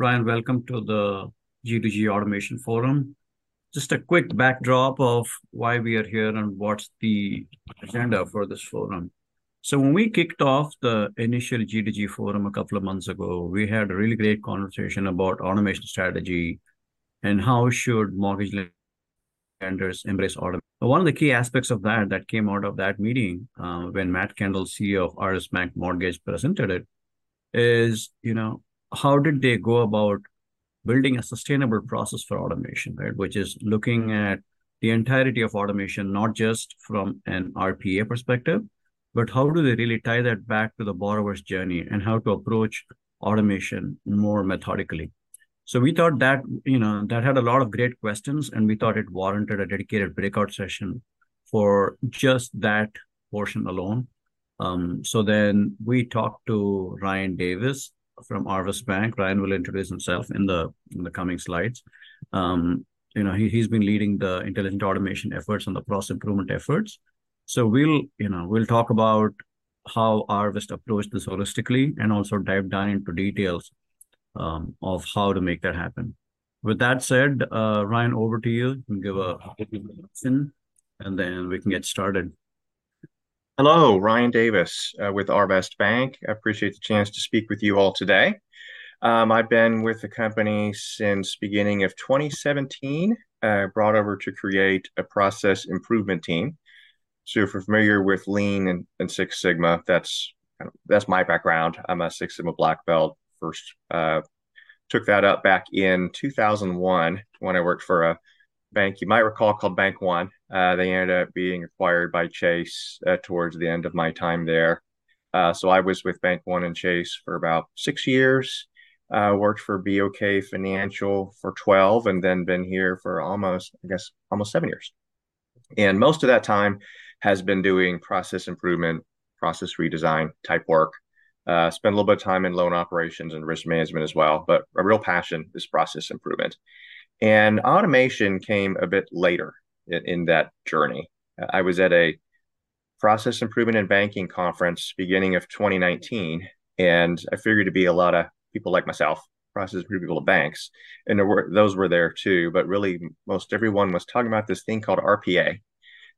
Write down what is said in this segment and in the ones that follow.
Ryan, welcome to the G2G Automation Forum. Just a quick backdrop of why we are here and what's the agenda for this forum. So when we kicked off the initial G2G forum a couple of months ago, we had a really great conversation about automation strategy and how should mortgage lenders embrace automation. One of the key aspects of that came out of that meeting when Matt Kendall, CEO of RSMAC Mortgage, presented it is, how did they go about building a sustainable process for automation, right? Which is looking at the entirety of automation, not just from an RPA perspective, but how do they really tie that back to the borrower's journey and how to approach automation more methodically? So we thought that, that had a lot of great questions, and we thought it warranted a dedicated breakout session for just that portion alone. So then we talked to Ryan Davis from Arvest Bank. Ryan will introduce himself in the coming slides. He's been leading the intelligent automation efforts and the process improvement efforts. So we'll talk about how Arvest approached this holistically and also dive down into details of how to make that happen. With that said, Ryan, over to you. You can give a listen, and then we can get started. Hello, Ryan Davis with Arvest Bank. I appreciate the chance to speak with you all today. I've been with the company since beginning of 2017, brought over to create a process improvement team. So if you're familiar with Lean and Six Sigma, that's my background. I'm a Six Sigma black belt. First took that up back in 2001 when I worked for a bank you might recall called Bank One. They ended up being acquired by Chase towards the end of my time there. So I was with Bank One and Chase for about 6 years, worked for BOK Financial for 12, and then been here for almost 7 years. And most of that time has been doing process improvement, process redesign type work. Spend a little bit of time in loan operations and risk management as well, but a real passion is process improvement. And automation came a bit later in that journey. I was at a process improvement and banking conference beginning of 2019, and I figured to be a lot of people like myself, process improvement people at banks, and those were there too, but really most everyone was talking about this thing called RPA,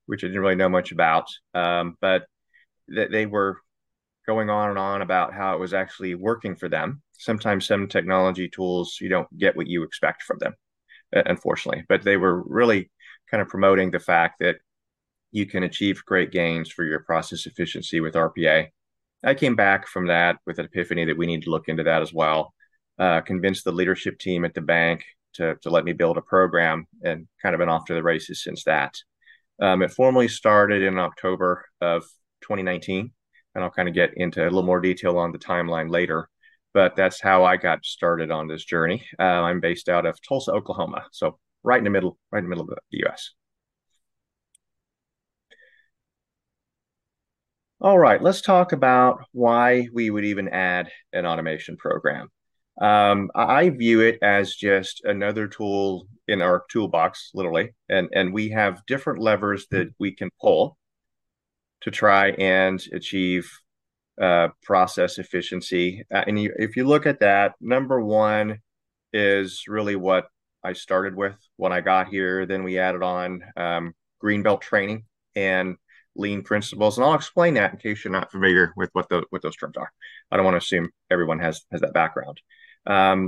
which I didn't really know much about, but they were going on and on about how it was actually working for them. Sometimes some technology tools, you don't get what you expect from them, unfortunately. But they were really kind of promoting the fact that you can achieve great gains for your process efficiency with RPA. I came back from that with an epiphany that we need to look into that as well. Convinced the leadership team at the bank to let me build a program, and kind of been off to the races since that. It formally started in October of 2019. And I'll kind of get into a little more detail on the timeline later, but that's how I got started on this journey. I'm based out of Tulsa, Oklahoma, so right in the middle of the U.S. All right, let's talk about why we would even add an automation program. I view it as just another tool in our toolbox, literally, and we have different levers that we can pull to try and achieve process efficiency. If you look at that, number one is really what I started with when I got here. Then we added on Greenbelt training and lean principles. And I'll explain that in case you're not familiar with what those terms are. I don't want to assume everyone has that background.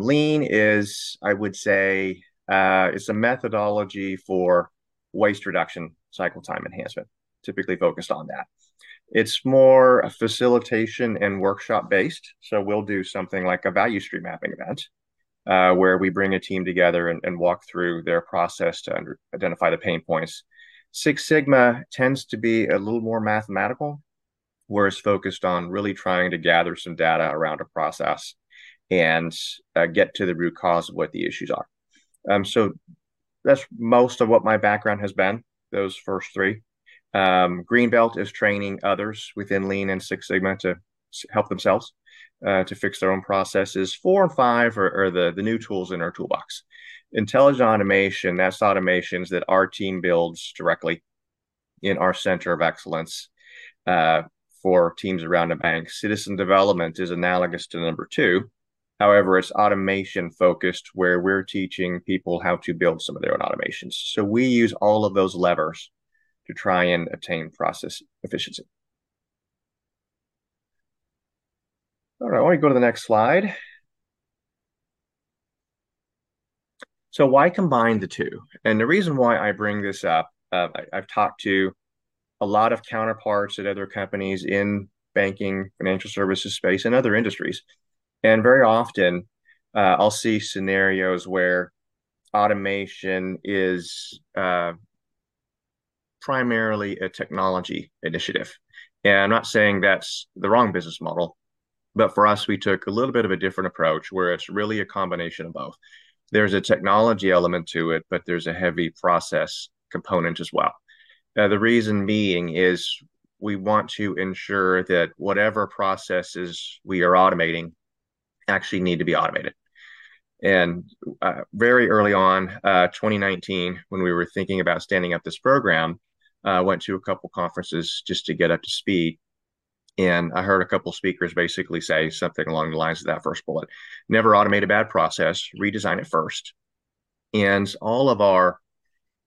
Lean is, I would say, it's a methodology for waste reduction, cycle time enhancement. Typically focused on that. It's more a facilitation and workshop based. So we'll do something like a value stream mapping event where we bring a team together and walk through their process to identify the pain points. Six Sigma tends to be a little more mathematical, where it's focused on really trying to gather some data around a process and get to the root cause of what the issues are. So that's most of what my background has been, those first three. Greenbelt is training others within Lean and Six Sigma to help themselves to fix their own processes. 4 and 5 are the new tools in our toolbox. Intelligent automation, that's automations that our team builds directly in our center of excellence for teams around the bank. Citizen development is analogous to number 2. However, it's automation focused where we're teaching people how to build some of their own automations. So we use all of those levers to try and attain process efficiency. All right, I want to go to the next slide. So why combine the two? And the reason why I bring this up, I've talked to a lot of counterparts at other companies in banking, financial services space, and other industries. And very often, I'll see scenarios where automation is primarily a technology initiative. And I'm not saying that's the wrong business model, but for us, we took a little bit of a different approach where it's really a combination of both. There's a technology element to it, but there's a heavy process component as well. The reason being is we want to ensure that whatever processes we are automating actually need to be automated. And very early on, 2019, when we were thinking about standing up this program, I went to a couple conferences just to get up to speed. And I heard a couple speakers basically say something along the lines of that first bullet: never automate a bad process, redesign it first. And all of our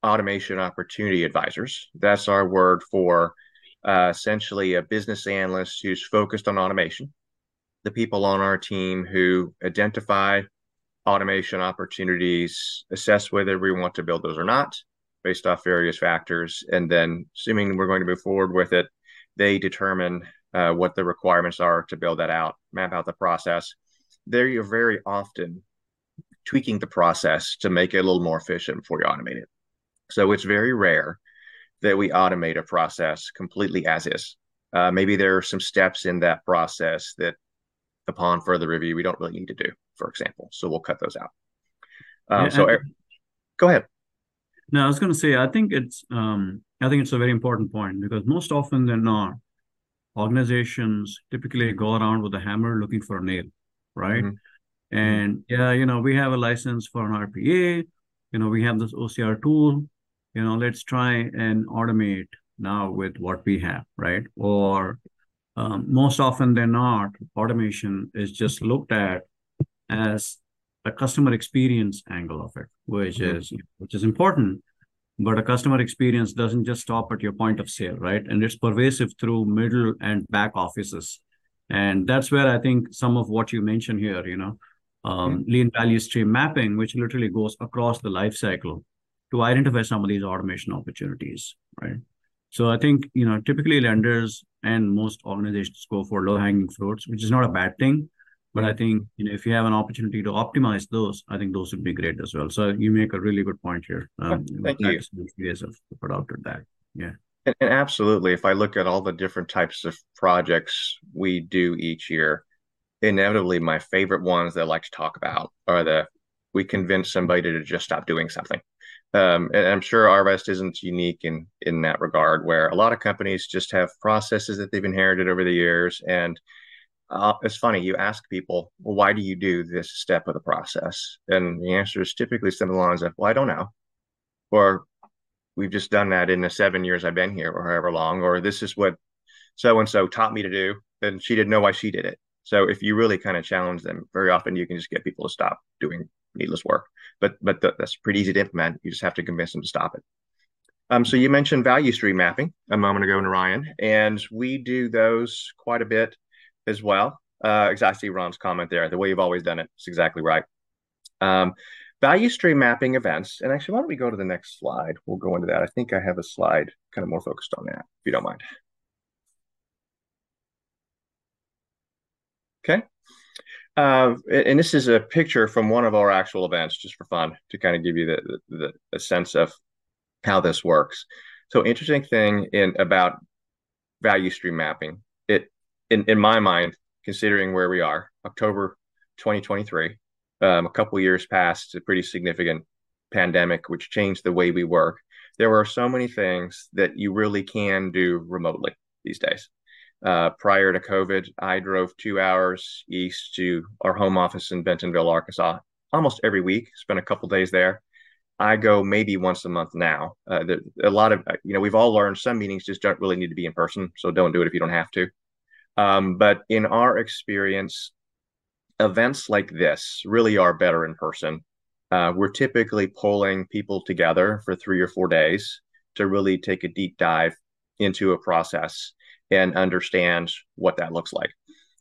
automation opportunity advisors, that's our word for essentially a business analyst who's focused on automation, the people on our team who identify automation opportunities, assess whether we want to build those or not based off various factors, and then assuming we're going to move forward with it, they determine what the requirements are to build that out, map out the process. There you're very often tweaking the process to make it a little more efficient before you automate it. So it's very rare that we automate a process completely as is. Maybe there are some steps in that process that upon further review, we don't really need to do, for example. So we'll cut those out. Go ahead. No, I was going to say, I think it's a very important point, because most often than not, organizations typically go around with a hammer looking for a nail, right? Mm-hmm. And yeah, we have a license for an RPA, we have this OCR tool, let's try and automate now with what we have, right? Or most often than not, automation is just looked at as a customer experience angle of it, which is important. But a customer experience doesn't just stop at your point of sale, right? And it's pervasive through middle and back offices. And that's where I think some of what you mentioned here, lean value stream mapping, which literally goes across the life cycle to identify some of these automation opportunities, right? So I think, typically lenders and most organizations go for low-hanging fruits, which is not a bad thing. But I think, if you have an opportunity to optimize those, I think those would be great as well. So you make a really good point here. Thank you. Put out to that. Yeah. And absolutely. If I look at all the different types of projects we do each year, inevitably my favorite ones that I like to talk about are we convince somebody to just stop doing something. And I'm sure Arvest isn't unique in that regard, where a lot of companies just have processes that they've inherited over the years. And it's funny, you ask people, well, why do you do this step of the process? And the answer is typically something along the lines of, well, I don't know. Or we've just done that in the 7 years I've been here, or however long, or this is what so-and-so taught me to do, and she didn't know why she did it. So if you really kind of challenge them, very often you can just get people to stop doing needless work. But that's pretty easy to implement. You just have to convince them to stop it. So you mentioned value stream mapping a moment ago, Ryan, and we do those quite a bit as well. Exactly Ron's comment there. The way you've always done it is exactly right. Value stream mapping events. And actually, why don't we go to the next slide? We'll go into that. I think I have a slide kind of more focused on that, if you don't mind. Okay. And this is a picture from one of our actual events, just for fun, to kind of give you the sense of how this works. So interesting thing about value stream mapping, In my mind, considering where we are, October 2023, a couple years past a pretty significant pandemic, which changed the way we work. There are so many things that you really can do remotely these days. Prior to COVID, I drove 2 hours east to our home office in Bentonville, Arkansas, almost every week, spent a couple days there. I go maybe once a month now. A lot of, we've all learned some meetings just don't really need to be in person, so don't do it if you don't have to. But in our experience, events like this really are better in person. We're typically pulling people together for 3 or 4 days to really take a deep dive into a process and understand what that looks like.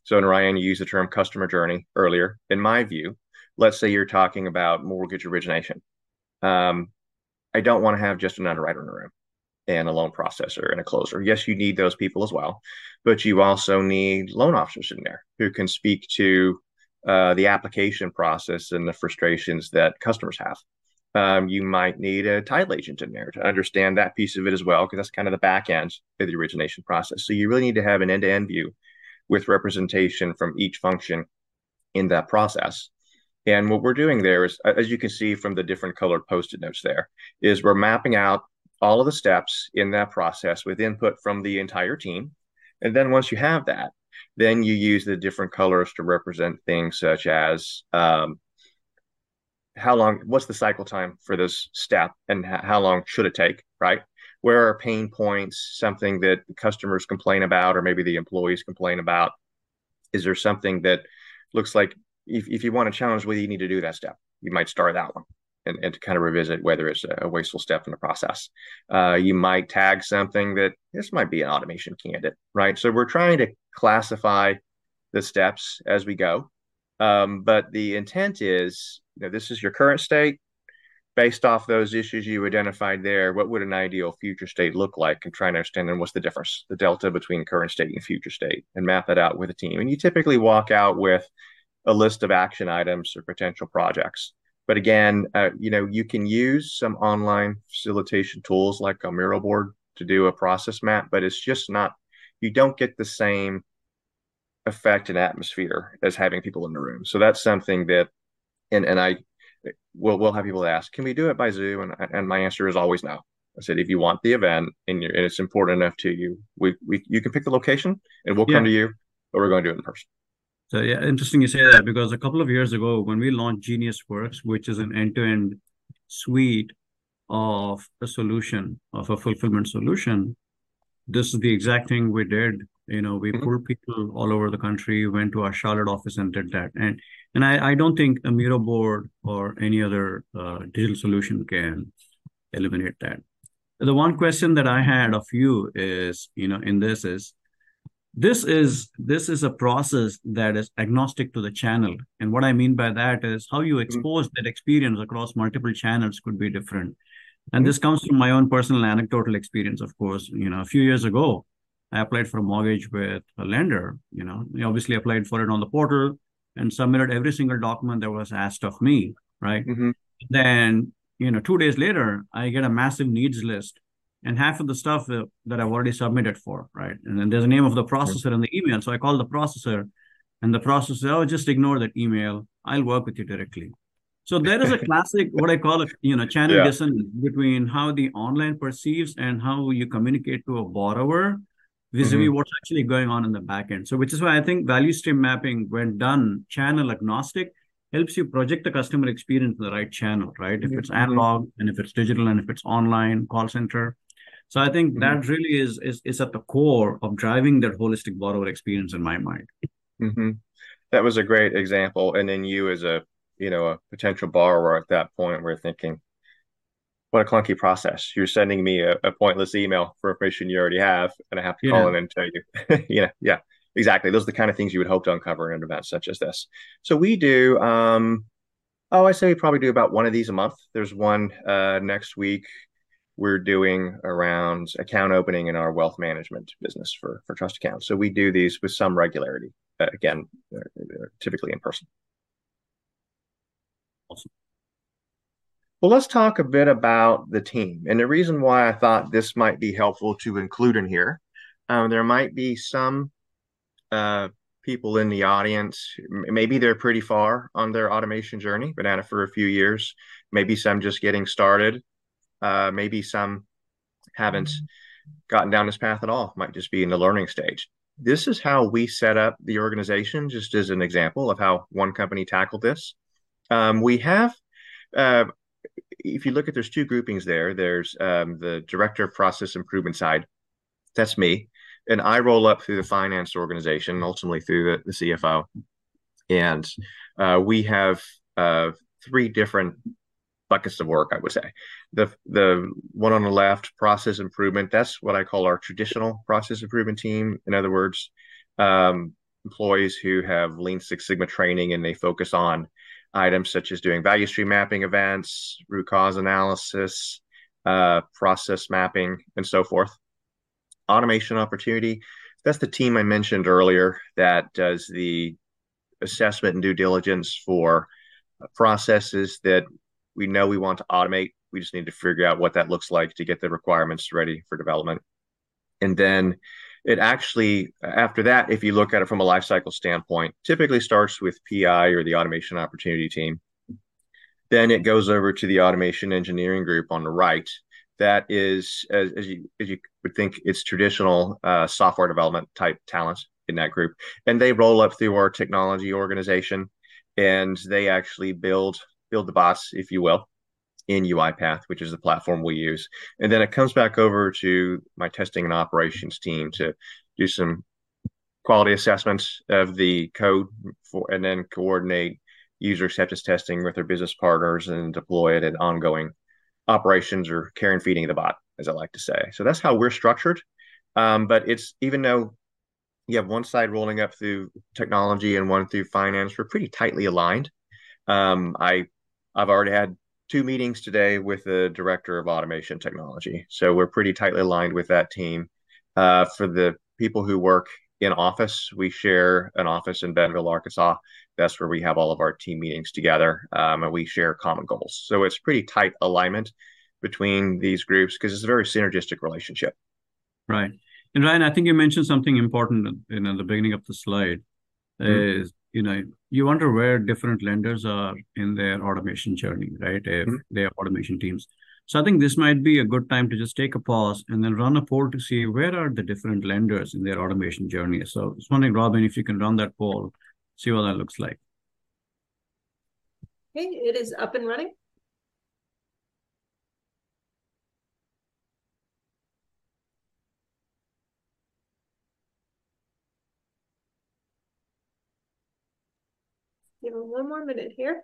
So, and Ryan, you used the term customer journey earlier. In my view, let's say you're talking about mortgage origination. I don't want to have just an underwriter in the room and a loan processor and a closer. Yes, you need those people as well, but you also need loan officers in there who can speak to the application process and the frustrations that customers have. You might need a title agent in there to understand that piece of it as well, because that's kind of the back end of the origination process. So you really need to have an end-to-end view with representation from each function in that process. And what we're doing there is, as you can see from the different colored Post-it notes there, is we're mapping out all of the steps in that process with input from the entire team. And then once you have that, then you use the different colors to represent things such as how long, what's the cycle time for this step and how long should it take, right? Where are pain points, something that the customers complain about or maybe the employees complain about? Is there something that looks like if you want to challenge whether you need to do that step, you might start that one and to kind of revisit whether it's a wasteful step in the process. You might tag something that this might be an automation candidate, right? So we're trying to classify the steps as we go. But the intent is, you know, this is your current state. Based off those issues you identified there, what would an ideal future state look like? And trying to understand then what's the difference, the delta between current state and future state, and map that out with a team. And you typically walk out with a list of action items or potential projects. But again, you know, you can use some online facilitation tools like a Miro board to do a process map, but it's just not, you don't get the same effect and atmosphere as having people in the room. So that's something that, and I will have people ask, can we do it by Zoom? And my answer is always no. I said, if you want the event and it's important enough to you, you can pick the location and we'll come to you, but we're going to do it in person. So yeah, interesting you say that, because a couple of years ago when we launched Genius Works, which is an end-to-end suite of a solution, of a fulfillment solution, this is the exact thing we did. You know, we pulled people all over the country, went to our Charlotte office and did that. And I don't think a Miro board or any other digital solution can eliminate that. The one question that I had of you is, you know, in this is, this is a process that is agnostic to the channel. And what I mean by that is how you expose that experience across multiple channels could be different. And this comes from my own personal anecdotal experience, of course. You know, a few years ago, I applied for a mortgage with a lender. You know, I obviously applied for it on the portal and submitted every single document that was asked of me, right? Then, you know, 2 days later, I get a massive needs list. And half of the stuff that I've already submitted for, right? And then there's a name of the processor in the email. So I call the processor and the processor, oh, just ignore that email. I'll work with you directly. So there is a classic, what I call a channel dissonance between how the online perceives and how you communicate to a borrower vis-a-vis what's actually going on in the back end. So which is why I think value stream mapping, when done channel agnostic, helps you project the customer experience in the right channel, right? If it's analog and if it's digital and if it's online, call center. So I think that really is at the core of driving that holistic borrower experience in my mind. That was a great example. And then you as a potential borrower at that point were thinking, what a clunky process. You're sending me a pointless email for information you already have, and I have to call in and tell you. Exactly. Those are the kind of things you would hope to uncover in an event such as this. So we do, I say we probably do about one of these a month. There's one next week. We're doing around account opening in our wealth management business for trust accounts. So we do these with some regularity. Again, typically in person. Awesome. Well, let's talk a bit about the team. And the reason why I thought this might be helpful to include in here, there might be some people in the audience, maybe they're pretty far on their automation journey, been at it for a few years, maybe some just getting started. Maybe some haven't gotten down this path at all, might just be in the learning stage. This is how we set up the organization, just as an example of how one company tackled this. We have, if you look at, there's two groupings there. There's the director of process improvement side. That's me. And I roll up through the finance organization, ultimately through the CFO. And we have three different buckets of work, I would say. The one on the left, process improvement, that's what I call our traditional process improvement team. In other words, employees who have Lean Six Sigma training, and they focus on items such as doing value stream mapping events, root cause analysis, process mapping, and so forth. Automation opportunity, that's the team I mentioned earlier that does the assessment and due diligence for processes that we know we want to automate. We just need to figure out what that looks like to get the requirements ready for development. And then it actually, after that, if you look at it from a lifecycle standpoint, typically starts with PI or the automation opportunity team. Then it goes over to the automation engineering group on the right. That is, as you would think, it's traditional software development type talent in that group. And they roll up through our technology organization, and they actually build the bots, if you will, in UiPath, which is the platform we use. And then it comes back over to my testing and operations team to do some quality assessments of the code and then coordinate user acceptance testing with their business partners and deploy it in ongoing operations, or care and feeding the bot, as I like to say. So that's how we're structured. But it's, even though you have one side rolling up through technology and one through finance, we're pretty tightly aligned. I've already had two meetings today with the director of automation technology. So we're pretty tightly aligned with that team. For the people who work in office, we share an office in Bentonville, Arkansas. That's where we have all of our team meetings together, and we share common goals. So it's pretty tight alignment between these groups because it's a very synergistic relationship. Right. And Ryan, I think you mentioned something important at the beginning of the slide. Mm-hmm. Is, you wonder where different lenders are in their automation journey, right? If mm-hmm. they have automation teams. So I think this might be a good time to just take a pause and then run a poll to see where are the different lenders in their automation journey. So I was wondering, Robin, if you can run that poll, see what that looks like. Okay, it is up and running. Give it one more minute here.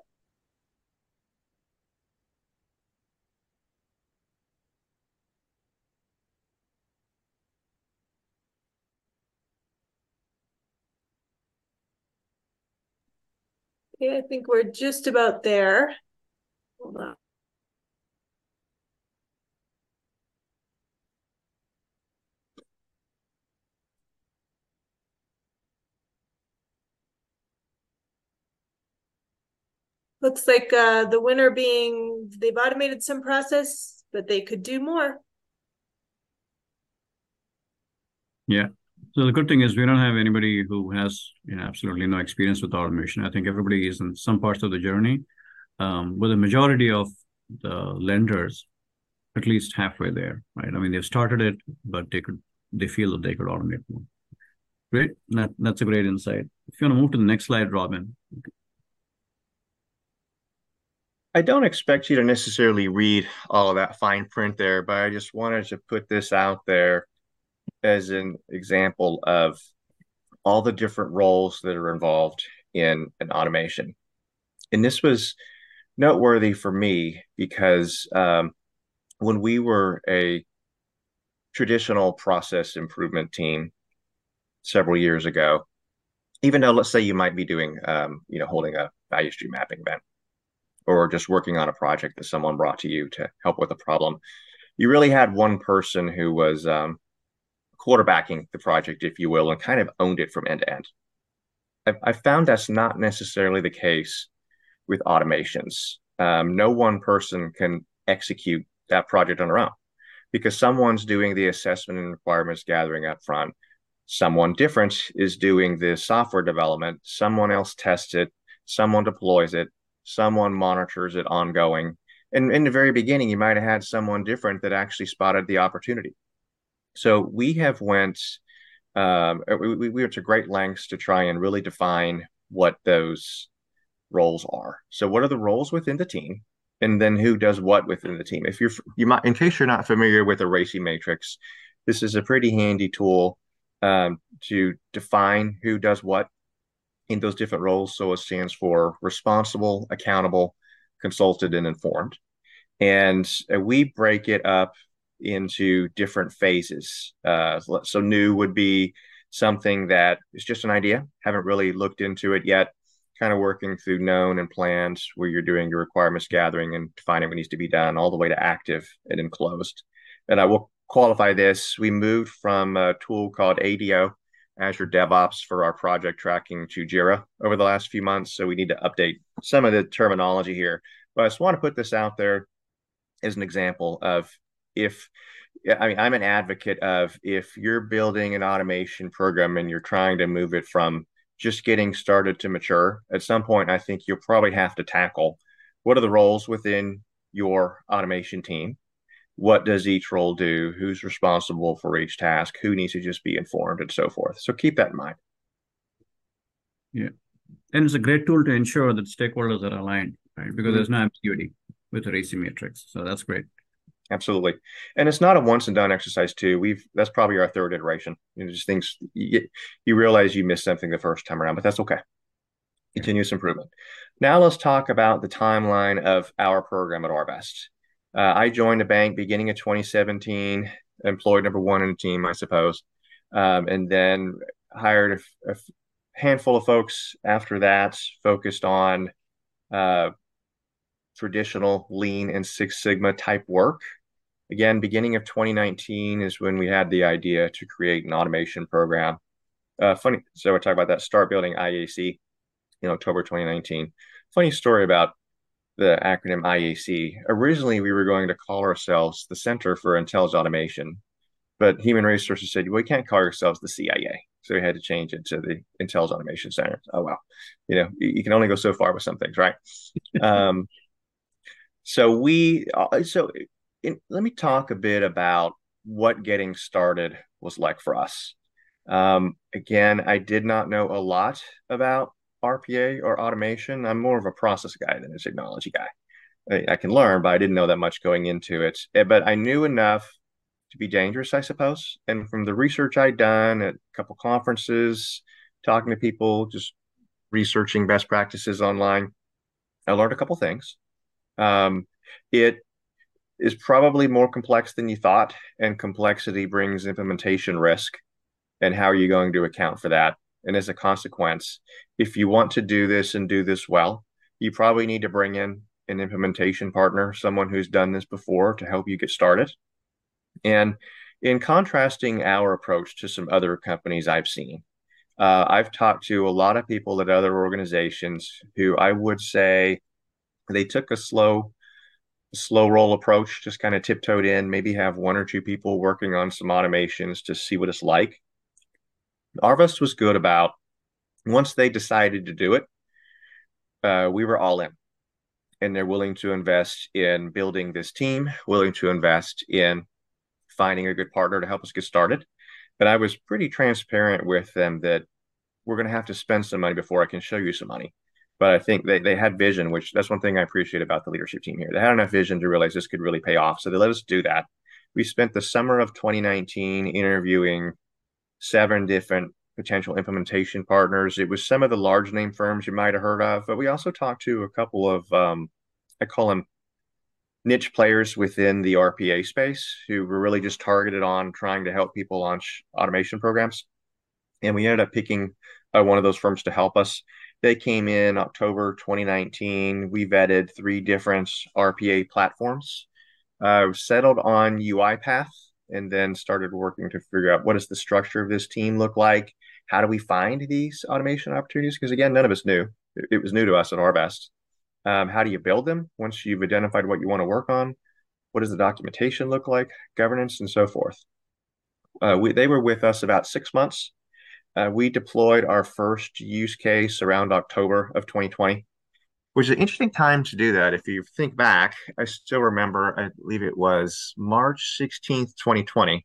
I think we're just about there. Hold on. Looks like the winner being they've automated some process, but they could do more. Yeah. So the good thing is we don't have anybody who has absolutely no experience with automation. I think everybody is in some parts of the journey, but the majority of the lenders, at least halfway there, right? I mean, they've started it, but they feel that they could automate more. Great. That's a great insight. If you want to move to the next slide, Robin. Okay. I don't expect you to necessarily read all of that fine print there, but I just wanted to put this out there as an example of all the different roles that are involved in an automation. And this was noteworthy for me because when we were a traditional process improvement team several years ago, even though, let's say, you might be doing, holding a value stream mapping event or just working on a project that someone brought to you to help with a problem, you really had one person who was quarterbacking the project, if you will, and kind of owned it from end to end. I found that's not necessarily the case with automations. No one person can execute that project on their own because someone's doing the assessment and requirements gathering up front. Someone different is doing the software development. Someone else tests it. Someone deploys it. Someone monitors it ongoing. And in the very beginning, you might have had someone different that actually spotted the opportunity. So we have went, we went to great lengths to try and really define what those roles are. So what are the roles within the team, and then who does what within the team? If you might, in case you're not familiar with a RACI matrix, this is a pretty handy tool to define who does what in those different roles. So it stands for responsible, accountable, consulted, and informed. And we break it up into different phases. So new would be something that is just an idea, haven't really looked into it yet, kind of working through known and planned, where you're doing your requirements gathering and defining what needs to be done, all the way to active and then closed. And I will qualify this. We moved from a tool called ADO, Azure DevOps, for our project tracking to JIRA over the last few months. So we need to update some of the terminology here. But I just want to put this out there as an example of I'm an advocate of, if you're building an automation program and you're trying to move it from just getting started to mature, at some point, I think you'll probably have to tackle, what are the roles within your automation team? What does each role do? Who's responsible for each task? Who needs to just be informed, and so forth? So keep that in mind. Yeah. And it's a great tool to ensure that stakeholders are aligned, right? Because there's no ambiguity with the RACI matrix. So that's great. Absolutely. And it's not a once and done exercise too. That's probably our third iteration. You know, just things you realize you missed something the first time around, but that's okay. Continuous improvement. Now let's talk about the timeline of our program at Arvest. I joined the bank beginning of 2017, employee number one in the team, I suppose, and then hired a handful of folks after that, focused on traditional Lean and Six Sigma type work. Again, beginning of 2019 is when we had the idea to create an automation program. Funny, so we're talking about that, start building IAC in October 2019. Funny story about the acronym IAC. Originally, we were going to call ourselves the Center for Intelligent Automation, but Human Resources said, well, we can't call ourselves the CIA. So we had to change it to the Intelligent Automation Center. Oh, well, you can only go so far with some things, right? Let me talk a bit about what getting started was like for us. Again, I did not know a lot about RPA or automation. I'm more of a process guy than a technology guy. I can learn, but I didn't know that much going into it. But I knew enough to be dangerous, I suppose. And from the research I'd done at a couple conferences, talking to people, just researching best practices online, I learned a couple things. It is probably more complex than you thought, and complexity brings implementation risk. And how are you going to account for that? And as a consequence, if you want to do this and do this well, you probably need to bring in an implementation partner, someone who's done this before, to help you get started. And in contrasting our approach to some other companies I've seen, I've talked to a lot of people at other organizations who I would say they took a slow roll approach, just kind of tiptoed in, maybe have one or two people working on some automations to see what it's like. Arvest was good about, once they decided to do it, we were all in. And they're willing to invest in building this team, willing to invest in finding a good partner to help us get started. But I was pretty transparent with them that we're going to have to spend some money before I can show you some money. But I think they had vision, which that's one thing I appreciate about the leadership team here. They had enough vision to realize this could really pay off. So they let us do that. We spent the summer of 2019 interviewing 7 different potential implementation partners. It was some of the large name firms you might have heard of, but we also talked to a couple of, I call them niche players within the RPA space, who were really just targeted on trying to help people launch automation programs. And we ended up picking one of those firms to help us. They came in October 2019. We vetted 3 different RPA platforms, settled on UiPath, and then started working to figure out, what does the structure of this team look like? How do we find these automation opportunities? Because again, none of us knew. It was new to us at Arvest. How do you build them once you've identified what you want to work on? What does the documentation look like? Governance and so forth. They were with us about 6 months. We deployed our first use case around October of 2020, which is an interesting time to do that. If you think back, I still remember, I believe it was March 16th, 2020,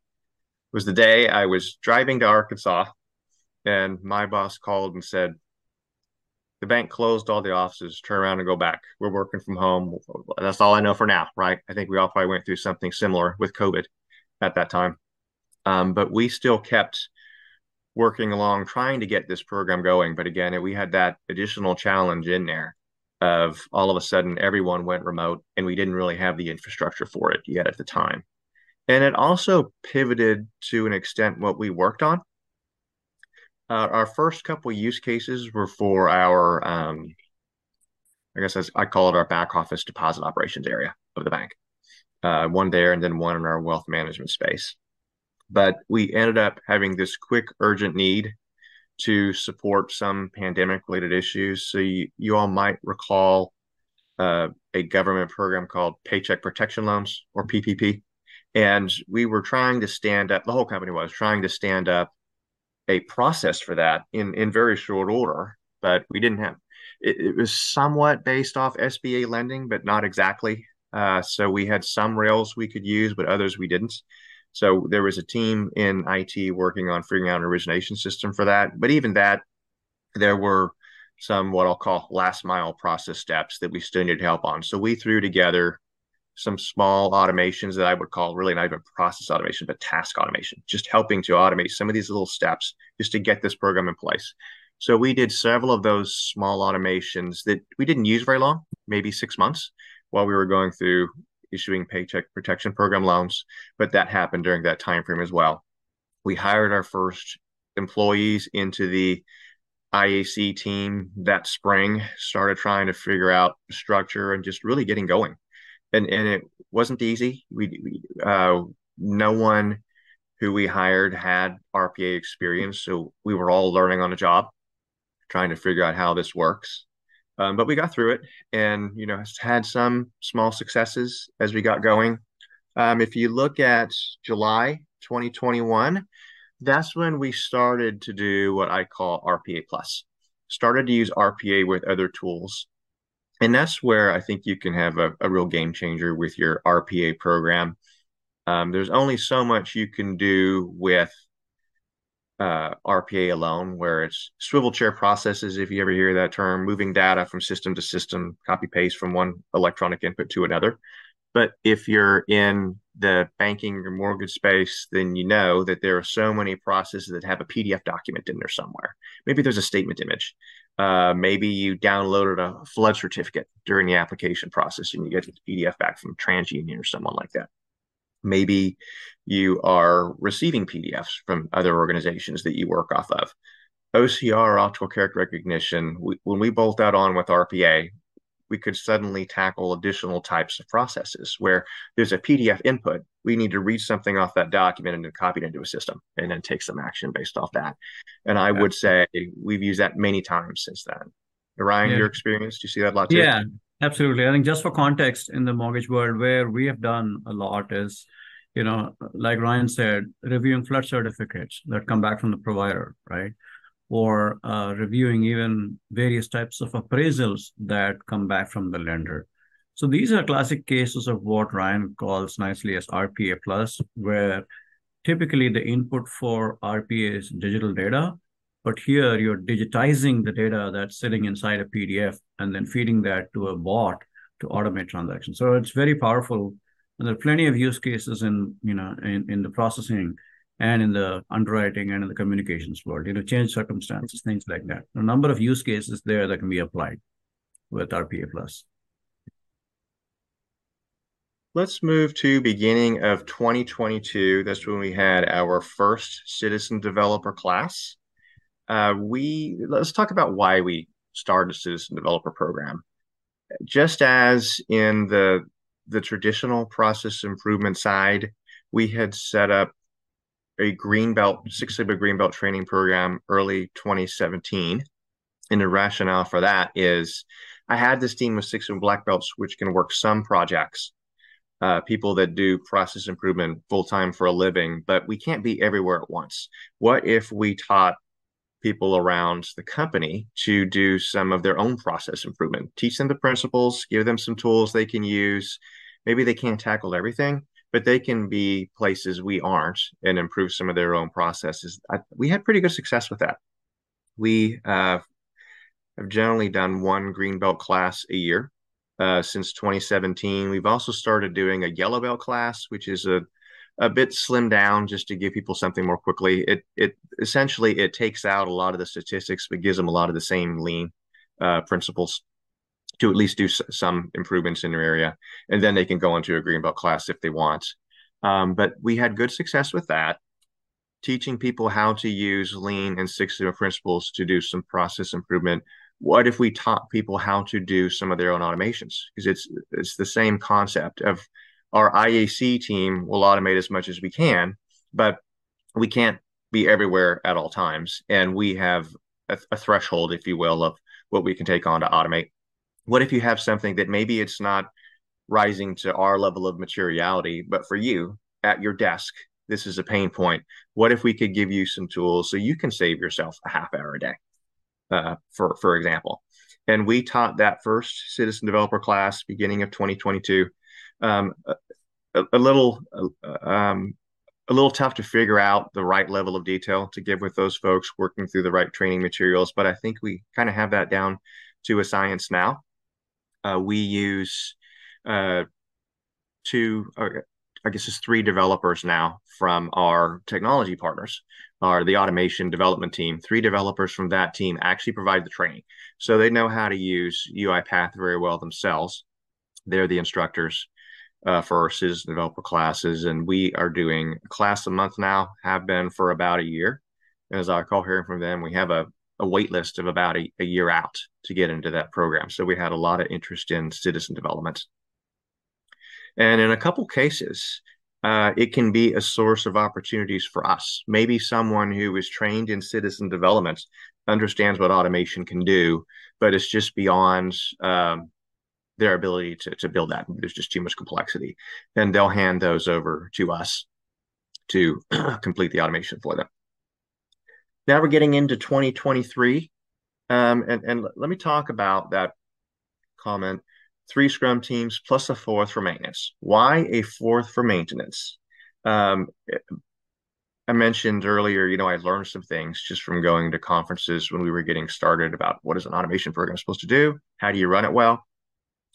was the day I was driving to Arkansas, and my boss called and said, the bank closed all the offices, turn around and go back. We're working from home. That's all I know for now, right? I think we all probably went through something similar with COVID at that time. But we still kept working along trying to get this program going. But again, we had that additional challenge in there of all of a sudden everyone went remote and we didn't really have the infrastructure for it yet at the time. And it also pivoted to an extent what we worked on. Our first couple use cases were for our, I guess I call it our back office deposit operations area of the bank. One there and then one in our wealth management space. But we ended up having this quick, urgent need to support some pandemic-related issues. So you all might recall a government program called Paycheck Protection Loans, or PPP. And we were trying to stand up, the whole company was trying to stand up a process for that in very short order, but we didn't have, it was somewhat based off SBA lending, but not exactly. So we had some rails we could use, but others we didn't. So there was a team in IT working on figuring out an origination system for that. But even that, there were some what I'll call last mile process steps that we still needed help on. So we threw together some small automations that I would call really not even process automation, but task automation, just helping to automate some of these little steps just to get this program in place. So we did several of those small automations that we didn't use very long, maybe 6 months, while we were going through issuing Paycheck Protection Program loans, but that happened during that time frame as well. We hired our first employees into the IAC team that spring, started trying to figure out structure and just really getting going. And it wasn't easy. No one who we hired had RPA experience, so we were all learning on the job, trying to figure out how this works. But we got through it and, you know, had some small successes as we got going. If you look at July 2021, that's when we started to do what I call RPA Plus, started to use RPA with other tools. And that's where I think you can have a real game changer with your RPA program. There's only so much you can do with RPA alone, where it's swivel chair processes, if you ever hear that term, moving data from system to system, copy paste from one electronic input to another. But if you're in the banking or mortgage space, then you know that there are so many processes that have a PDF document in there somewhere. Maybe there's a statement image. Maybe you downloaded a flood certificate during the application process and you get the PDF back from TransUnion or someone like that. Maybe you are receiving PDFs from other organizations that you work off of. OCR, optical character recognition, when we bolt that on with RPA, we could suddenly tackle additional types of processes where there's a PDF input. We need to read something off that document and then copy it into a system and then take some action based off that. And I would say we've used that many times since then. Ryan, your experience, do you see that a lot too? Yeah. Absolutely. I think just for context in the mortgage world, where we have done a lot is, you know, like Ryan said, reviewing flood certificates that come back from the provider, right? Or reviewing even various types of appraisals that come back from the lender. So these are classic cases of what Ryan calls nicely as RPA Plus, where typically the input for RPA is digital data. But here you're digitizing the data that's sitting inside a PDF and then feeding that to a bot to automate transactions. So it's very powerful. And there are plenty of use cases in the processing and in the underwriting and in the communications world, you know, change circumstances, things like that. A number of use cases there that can be applied with RPA Plus. Let's move to beginning of 2022. That's when we had our first citizen developer class. Let's talk about why we started a citizen developer program. Just as in the traditional process improvement side, we had set up a Six Sigma Green Belt training program early 2017. And the rationale for that is I had this team of Six Sigma Black Belts, which can work some projects, people that do process improvement full-time for a living, but we can't be everywhere at once. What if we taught people around the company to do some of their own process improvement, teach them the principles, give them some tools they can use. Maybe they can't tackle everything, but they can be places we aren't and improve some of their own processes. We had pretty good success with that. We have generally done one green belt class a year since 2017. We've also started doing a yellow belt class, which is a a bit slimmed down just to give people something more quickly. It essentially takes out a lot of the statistics, but gives them a lot of the same lean principles to at least do some improvements in their area. And then they can go into a greenbelt class if they want. But we had good success with that, teaching people how to use Lean and Six Sigma principles to do some process improvement. What if we taught people how to do some of their own automations? Because it's the same concept of our IAC team will automate as much as we can, but we can't be everywhere at all times. And we have a threshold, if you will, of what we can take on to automate. What if you have something that maybe it's not rising to our level of materiality, but for you at your desk, this is a pain point. What if we could give you some tools so you can save yourself a half hour a day, for example? And we taught that first citizen developer class beginning of 2022. A little tough to figure out the right level of detail to give with those folks, working through the right training materials. But I think we kind of have that down to a science now. We use three developers now from our technology partners, or the automation development team. Three developers from that team actually provide the training. So they know how to use UiPath very well themselves. They're the instructors for our citizen developer classes. And we are doing a class a month now, have been for about a year. As I recall hearing from them, we have a wait list of about a year out to get into that program. So we had a lot of interest in citizen development. And in a couple cases, it can be a source of opportunities for us. Maybe someone who is trained in citizen development understands what automation can do, but it's just beyond their ability to build that. There's just too much complexity. And they'll hand those over to us to complete the automation for them. Now we're getting into 2023. And let me talk about that comment. 3 Scrum teams plus a 4th for maintenance. Why a 4th for maintenance? I mentioned earlier, I learned some things just from going to conferences when we were getting started about what is an automation program supposed to do? How do you run it well?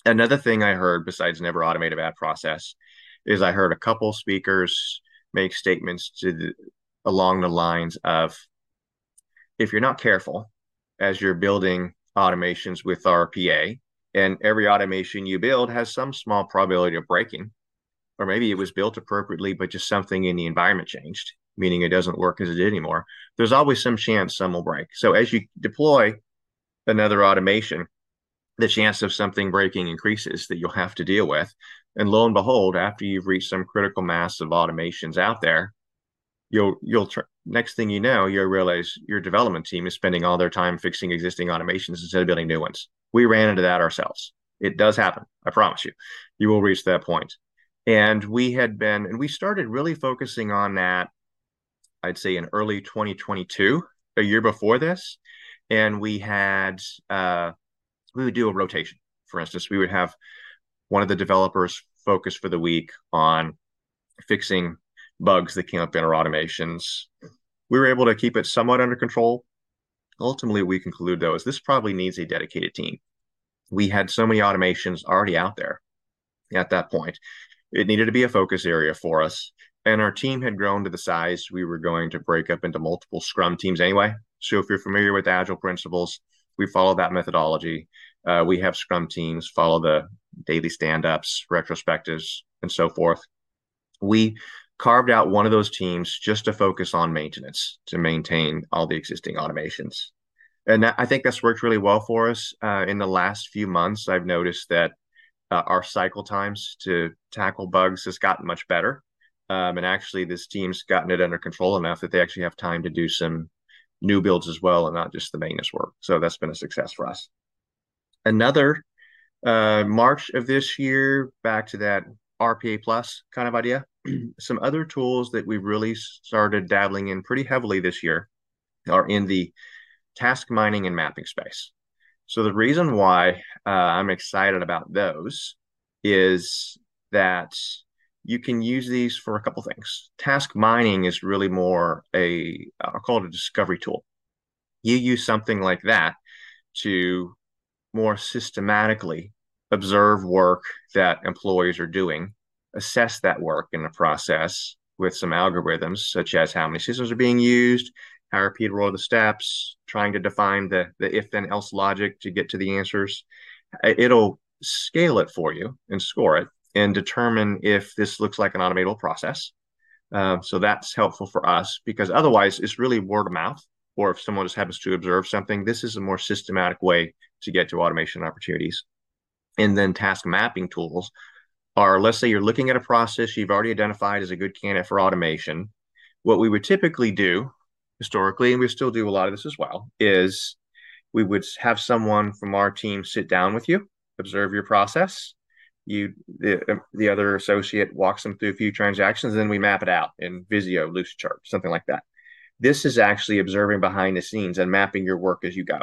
Another thing I heard, besides never automate a bad process, is I heard a couple speakers make statements along the lines of, if you're not careful as you're building automations with RPA, and every automation you build has some small probability of breaking, or maybe it was built appropriately, but just something in the environment changed, meaning it doesn't work as it did anymore. There's always some chance some will break. So as you deploy another automation, the chance of something breaking increases that you'll have to deal with. And lo and behold, after you've reached some critical mass of automations out there, next thing you know, you'll realize your development team is spending all their time fixing existing automations instead of building new ones. We ran into that ourselves. It does happen. I promise you, you will reach that point. And we started really focusing on that, I'd say in early 2022, a year before this. And we would do a rotation. For instance, we would have one of the developers focus for the week on fixing bugs that came up in our automations. We were able to keep it somewhat under control. Ultimately, we conclude, though, is this probably needs a dedicated team. We had so many automations already out there at that point. It needed to be a focus area for us. And our team had grown to the size we were going to break up into multiple Scrum teams anyway. So if you're familiar with Agile principles, we follow that methodology. We have Scrum teams, follow the daily stand-ups, retrospectives, and so forth. We carved out one of those teams just to focus on maintenance, to maintain all the existing automations. And I think that's worked really well for us. In the last few months, I've noticed that our cycle times to tackle bugs has gotten much better. And actually, this team's gotten it under control enough that they actually have time to do some new builds as well, and not just the maintenance work. So that's been a success for us. Another March of this year, back to that RPA plus kind of idea. Some other tools that we've really started dabbling in pretty heavily this year are in the task mining and mapping space. So the reason why I'm excited about those is that you can use these for a couple things. Task mining is really more I'll call it a discovery tool. You use something like that to more systematically observe work that employees are doing, assess that work in the process, with some algorithms, such as how many systems are being used, how repeatable are the steps, trying to define the if-then-else logic to get to the answers. It'll scale it for you and score it and determine if this looks like an automatable process. So that's helpful for us, because otherwise it's really word of mouth, or if someone just happens to observe something, this is a more systematic way to get to automation opportunities. And then task mapping tools are, let's say you're looking at a process you've already identified as a good candidate for automation. What we would typically do historically, and we still do a lot of this as well, is we would have someone from our team sit down with you, observe your process. The other associate walks them through a few transactions, and then we map it out in Visio, Lucidchart, something like that. This is actually observing behind the scenes and mapping your work as you go.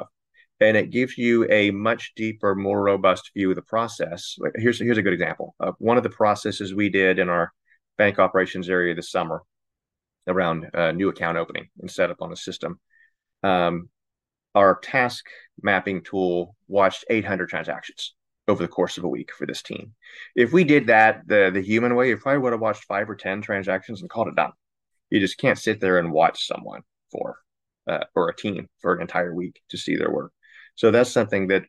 And it gives you a much deeper, more robust view of the process. Here's a good example. One of the processes we did in our bank operations area this summer around new account opening and setup on the system. Our task mapping tool watched 800 transactions over the course of a week for this team. If we did that the human way, you probably would have watched 5 or 10 transactions and called it done. You just can't sit there and watch someone or a team for an entire week to see their work. So that's something that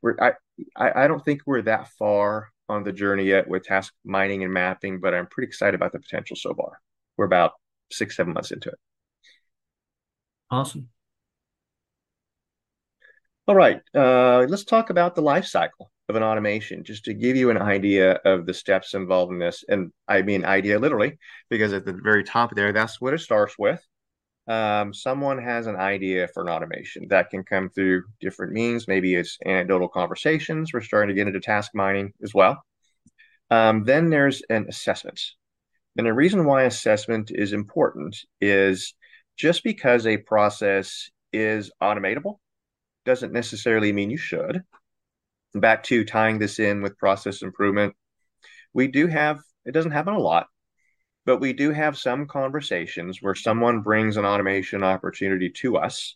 I don't think we're that far on the journey yet with task mining and mapping, but I'm pretty excited about the potential so far. We're about 6-7 months into it. Awesome. All right, let's talk about the life cycle of an automation, just to give you an idea of the steps involved in this. And I mean idea literally, because at the very top there, that's what it starts with. Someone has an idea for an automation that can come through different means. Maybe it's anecdotal conversations. We're starting to get into task mining as well. Then there's an assessment. And the reason why assessment is important is just because a process is automatable doesn't necessarily mean you should. Back to tying this in with process improvement, we do have, it doesn't happen a lot, but we do have some conversations where someone brings an automation opportunity to us.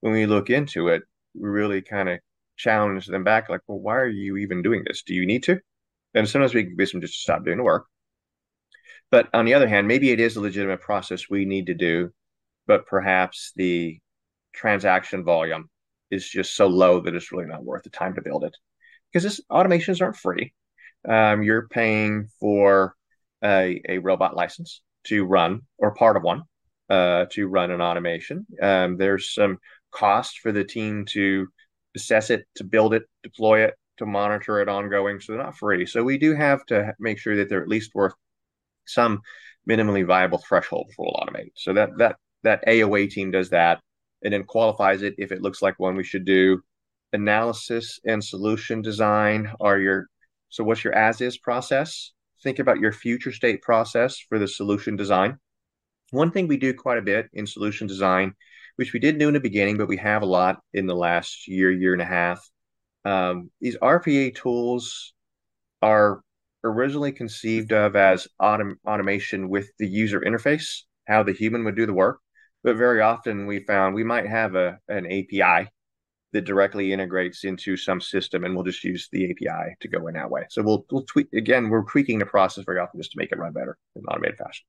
When we look into it, we really kind of challenge them back, like, well, why are you even doing this? Do you need to? And sometimes we can convince them just to stop doing the work. But on the other hand, maybe it is a legitimate process we need to do, but perhaps the transaction volume is just so low that it's really not worth the time to build it. Because automations aren't free. You're paying for a robot license to run, or part of one, to run an automation. There's some cost for the team to assess it, to build it, deploy it, to monitor it ongoing. So they're not free. So we do have to make sure that they're at least worth some minimally viable threshold before we'll automate. So that AOA team does that, and then qualifies it if it looks like one we should do. Analysis and solution design are so what's your as-is process? Think about your future state process for the solution design. One thing we do quite a bit in solution design, which we didn't do in the beginning, but we have a lot in the last year and a half. These RPA tools are originally conceived of as automation with the user interface, how the human would do the work. But very often we found we might have an API that directly integrates into some system, and we'll just use the API to go in that way. So we'll tweak again. We're tweaking the process very often just to make it run better in an automated fashion.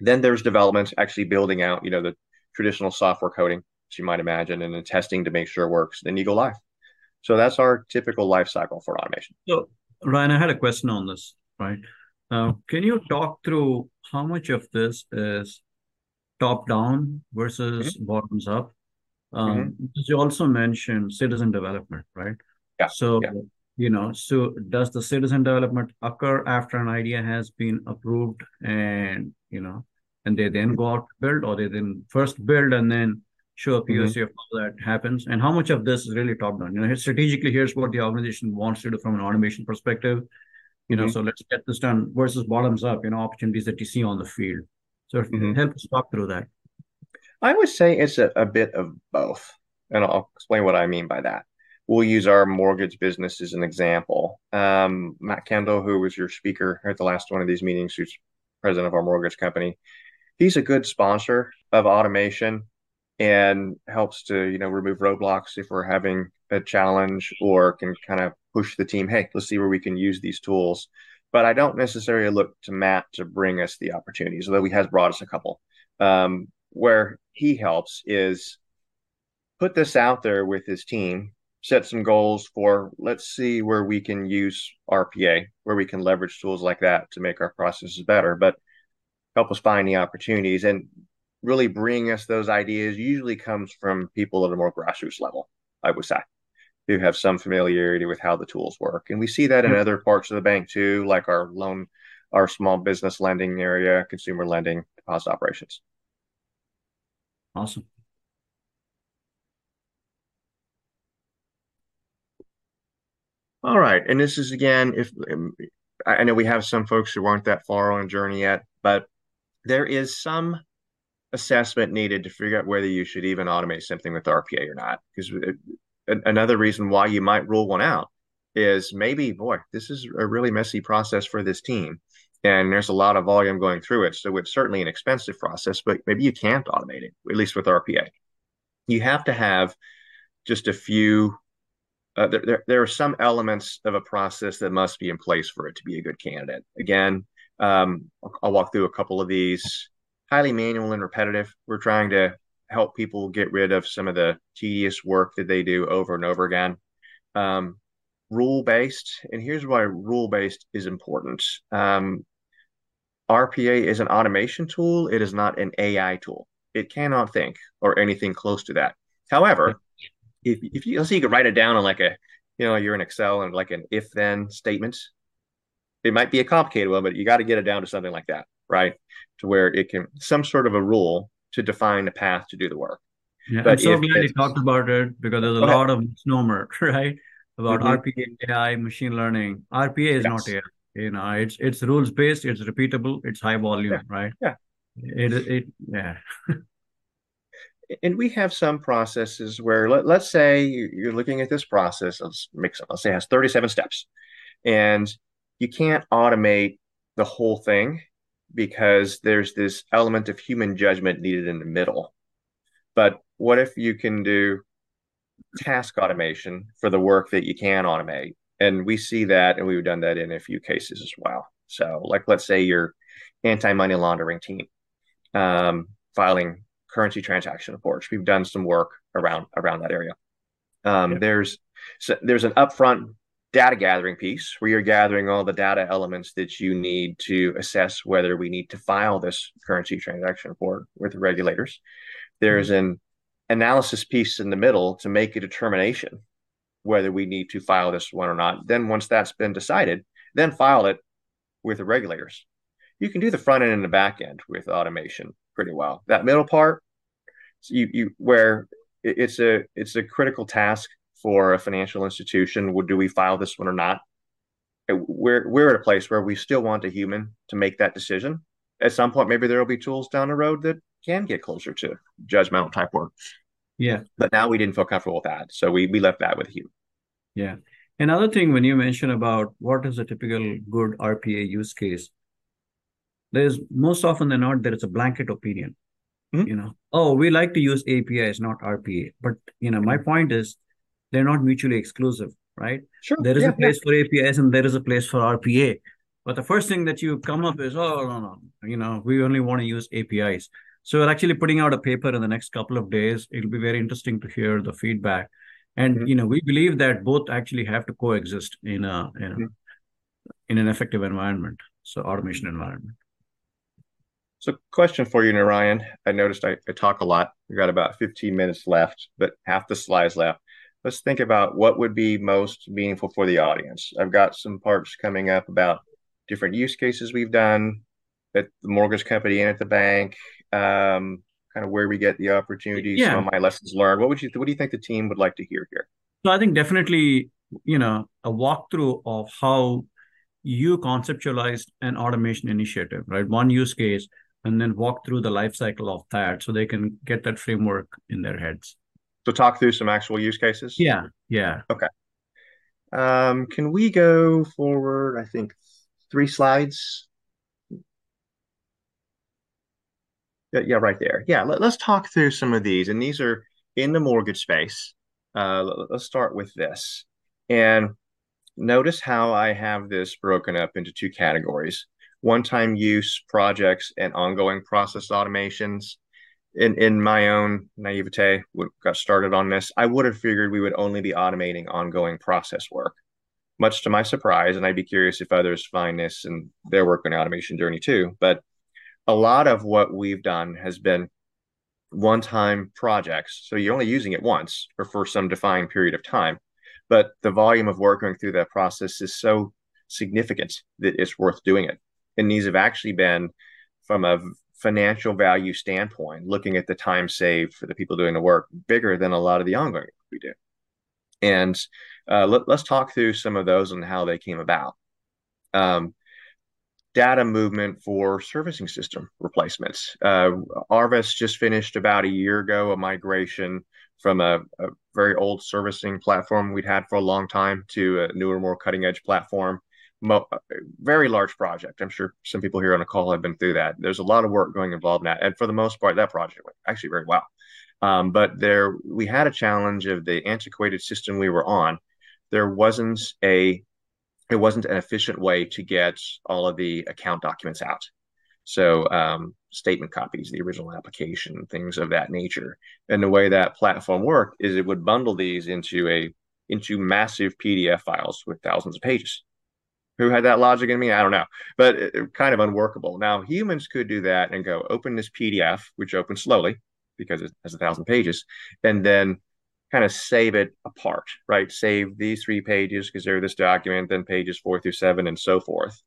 Then there's development, actually building out, the traditional software coding, as you might imagine, and then testing to make sure it works. Then you go live. So that's our typical life cycle for automation. So Ryan, I had a question on this, right? Can you talk through how much of this is top-down versus bottoms-up? You also mentioned citizen development, right? Yeah. So, so does the citizen development occur after an idea has been approved and they then go out to build, or they then first build and then show a POC of how that happens? And how much of this is really top-down? Strategically, here's what the organization wants to do from an automation perspective. So let's get this done versus bottoms-up, opportunities that you see on the field. So if you can help us talk through that. I would say it's a bit of both, and I'll explain what I mean by that. We'll use our mortgage business as an example. Matt Kendall, who was your speaker at the last one of these meetings, who's president of our mortgage company, he's a good sponsor of automation and helps to remove roadblocks if we're having a challenge, or can kind of push the team, hey, let's see where we can use these tools. but I don't necessarily look to Matt to bring us the opportunities, although he has brought us a couple. Where he helps is put this out there with his team, set some goals for, let's see where we can use RPA, where we can leverage tools like that to make our processes better, but help us find the opportunities and really bring us those ideas. Usually comes from people at a more grassroots level, I would say, who have some familiarity with how the tools work. And we see that in other parts of the bank too, like our loan, our small business lending area, consumer lending, deposit operations. Awesome. All right. And this is, again, if I know we have some folks who aren't that far on a journey yet, but there is some assessment needed to figure out whether you should even automate something with RPA or not. Because another reason why you might rule one out is maybe, boy, this is a really messy process for this team, and there's a lot of volume going through it. So it's certainly an expensive process, but maybe you can't automate it, at least with RPA. You have to have just a few, there are some elements of a process that must be in place for it to be a good candidate. Again, I'll walk through a couple of these. Highly manual and repetitive. We're trying to help people get rid of some of the tedious work that they do over and over again. Rule-based, and here's why rule-based is important. RPA is an automation tool. It is not an AI tool. It cannot think or anything close to that. However, if you, let's say you could write it down on like a, you know, you're in Excel and like an if-then statement. It might be a complicated one, but you got to get it down to something like that, right? To where it can, some sort of a rule to define the path to do the work. Yeah, but I'm so glad you talked about it, because there's a lot of misnomer, right? About RPA, AI, machine learning. RPA is not AI. You know, it's rules based, it's repeatable, it's high volume, right? Yeah. And we have some processes where let's say you're looking at this process. Let's say it has 37 steps, and you can't automate the whole thing because there's this element of human judgment needed in the middle. But what if you can do task automation for the work that you can automate? And we see that, and we've done that in a few cases as well. So like, let's say your anti-money laundering team filing currency transaction reports. We've done some work around that area. There's an upfront data gathering piece where you're gathering all the data elements that you need to assess whether we need to file this currency transaction report with the regulators. There's an analysis piece in the middle to make a determination whether we need to file this one or not. Then once that's been decided, then file it with the regulators. You can do the front end and the back end with automation pretty well. That middle part, where it's a critical task for a financial institution, do we file this one or not? We're at a place where we still want a human to make that decision. At some point, maybe there will be tools down the road that can get closer to judgmental type work. Yeah. But now we didn't feel comfortable with that. So we left that with a human. Yeah. Another thing, when you mention about what is a typical good RPA use case, there's most often than not, there is a blanket opinion. You know, oh, we like to use APIs, not RPA. But, you know, my point is, they're not mutually exclusive, right? Sure. There is a place for APIs and there is a place for RPA. But the first thing that you come up is, oh, no, you know, we only want to use APIs. So we're actually putting out a paper in the next couple of days. It'll be very interesting to hear the feedback. And, you know, we believe that both actually have to coexist in an effective environment, so automation environment. So question for you, Narayan. I noticed I talk a lot. We've got about 15 minutes left, but half the slides left. Let's think about what would be most meaningful for the audience. I've got some parts coming up about different use cases we've done at the mortgage company and at the bank, kind of where we get the opportunities, some of my lessons learned. What do you think the team would like to hear here? So I think definitely, you know, a walkthrough of how you conceptualized an automation initiative, right? One use case, and then walk through the life cycle of that so they can get that framework in their heads. So talk through some actual use cases? Yeah. Okay. Can we go forward, I think, 3 slides? Yeah, right there. Yeah, let's talk through some of these. And these are in the mortgage space. Let's start with this. And notice how I have this broken up into two categories: one-time use projects and ongoing process automations. In my own naivete, when I got started on this, I would have figured we would only be automating ongoing process work. Much to my surprise, and I'd be curious if others find this in their work on automation journey too, but a lot of what we've done has been one-time projects. So you're only using it once or for some defined period of time, but the volume of work going through that process is so significant that it's worth doing it. And these have actually been, from a financial value standpoint, looking at the time saved for the people doing the work, bigger than a lot of the ongoing work we do. And let's talk through some of those and how they came about. Data movement for servicing system replacements. Arvest just finished about a year ago a migration from a very old servicing platform we'd had for a long time to a newer, more cutting-edge platform. Very large project. I'm sure some people here on the call have been through that. There's a lot of work going involved in that. And for the most part, that project went actually very well. But there, we had a challenge of the antiquated system we were on. It wasn't an efficient way to get all of the account documents out. So statement copies, the original application, things of that nature. And the way that platform worked is it would bundle these into massive PDF files with thousands of pages. Who had that logic in me? I don't know, but it, kind of unworkable. Now, humans could do that and go open this PDF, which opens slowly because it has 1,000 pages, and then kind of save it apart, right? Save these 3 pages because they're this document, then pages 4 through 7 and so forth.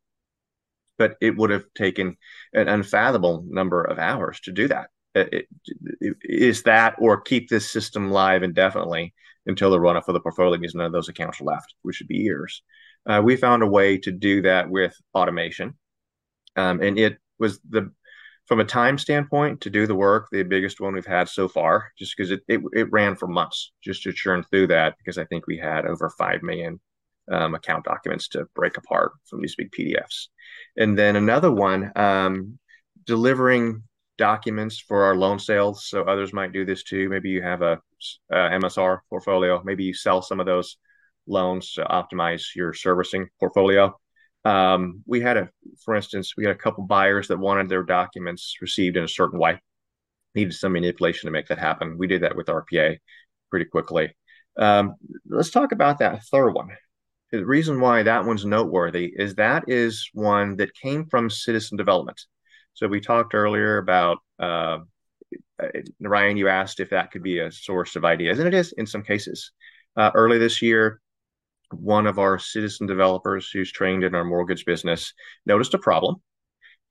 But it would have taken an unfathomable number of hours to do that. Is that, or keep this system live indefinitely until the runoff of the portfolio means none of those accounts are left, which would be years. We found a way to do that with automation. And it was, from a time standpoint, to do the work, the biggest one we've had so far, just because it ran for months just to churn through that, because I think we had over 5 million account documents to break apart from these big PDFs. And then another one, delivering documents for our loan sales. So others might do this too. Maybe you have a MSR portfolio. Maybe you sell some of those loans to optimize your servicing portfolio. For instance, we had a couple buyers that wanted their documents received in a certain way, needed some manipulation to make that happen. We did that with RPA pretty quickly. Let's talk about that third one. The reason why that one's noteworthy is that is one that came from citizen development. So we talked earlier about, Ryan, you asked if that could be a source of ideas, and it is in some cases. Early this year, one of our citizen developers who's trained in our mortgage business noticed a problem.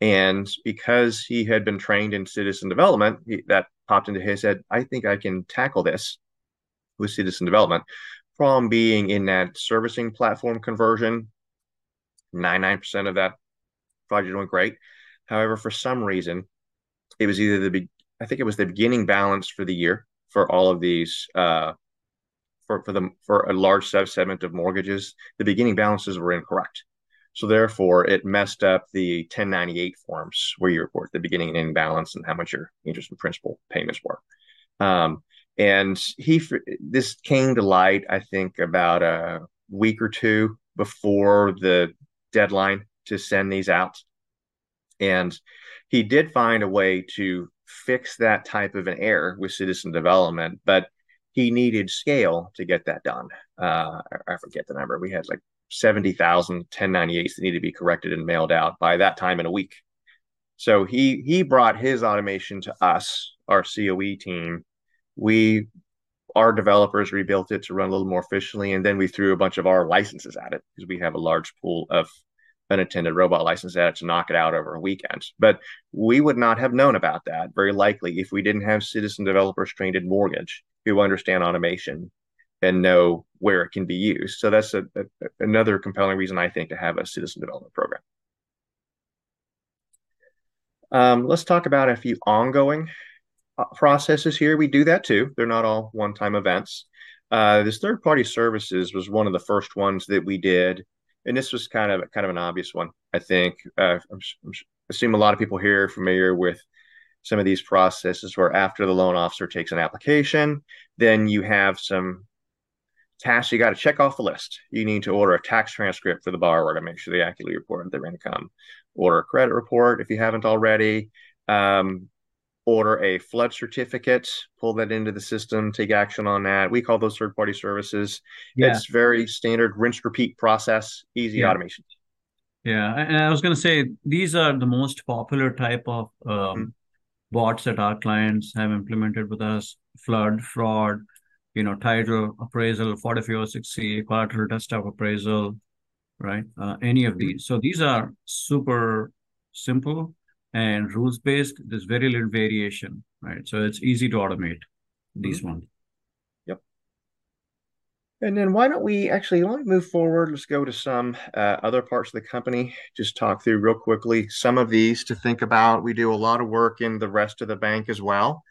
And because he had been trained in citizen development, that popped into his head, I think I can tackle this with citizen development. Problem being, in that servicing platform conversion, 99% of that project went great. However, for some reason, it was either the beginning balance for the year for all of these, for a large subsegment of mortgages, the beginning balances were incorrect. So therefore, it messed up the 1098 forms where you report the beginning and end balance and how much your interest and principal payments were. And this came to light, I think, about a week or two before the deadline to send these out. And he did find a way to fix that type of an error with citizen development, but he needed scale to get that done. I forget the number. We had like 70,000 1098s that needed to be corrected and mailed out by that time in a week. So he brought his automation to us, our COE team. Our developers rebuilt it to run a little more efficiently, and then we threw a bunch of our licenses at it because we have a large pool of unattended robot license at it to knock it out over a weekend. But we would not have known about that very likely if we didn't have citizen developers trained in mortgage who understand automation and know where it can be used. So that's another compelling reason, I think, to have a citizen development program. Let's talk about a few ongoing processes here. We do that too. They're not all one-time events. This third-party services was one of the first ones that we did. And this was kind of an obvious one, I think. I assume a lot of people here are familiar with some of these processes where after the loan officer takes an application, then you have some tasks you got to check off the list. You need to order a tax transcript for the borrower to make sure they accurately report their income. Order a credit report if you haven't already. Order a flood certificate, pull that into the system, take action on that. We call those third-party services. Yeah. It's very standard rinse-repeat process, easy automation. Yeah, and I was going to say, these are the most popular type of bots that our clients have implemented with us: flood, fraud, title, appraisal, 4406C, collateral test of appraisal, right? Any of these. So these are super simple and rules-based. There's very little variation, right? So it's easy to automate these ones. Yep. And then why don't we actually, let me move forward. Let's go to some other parts of the company. Just talk through real quickly some of these to think about. We do a lot of work in the rest of the bank as well.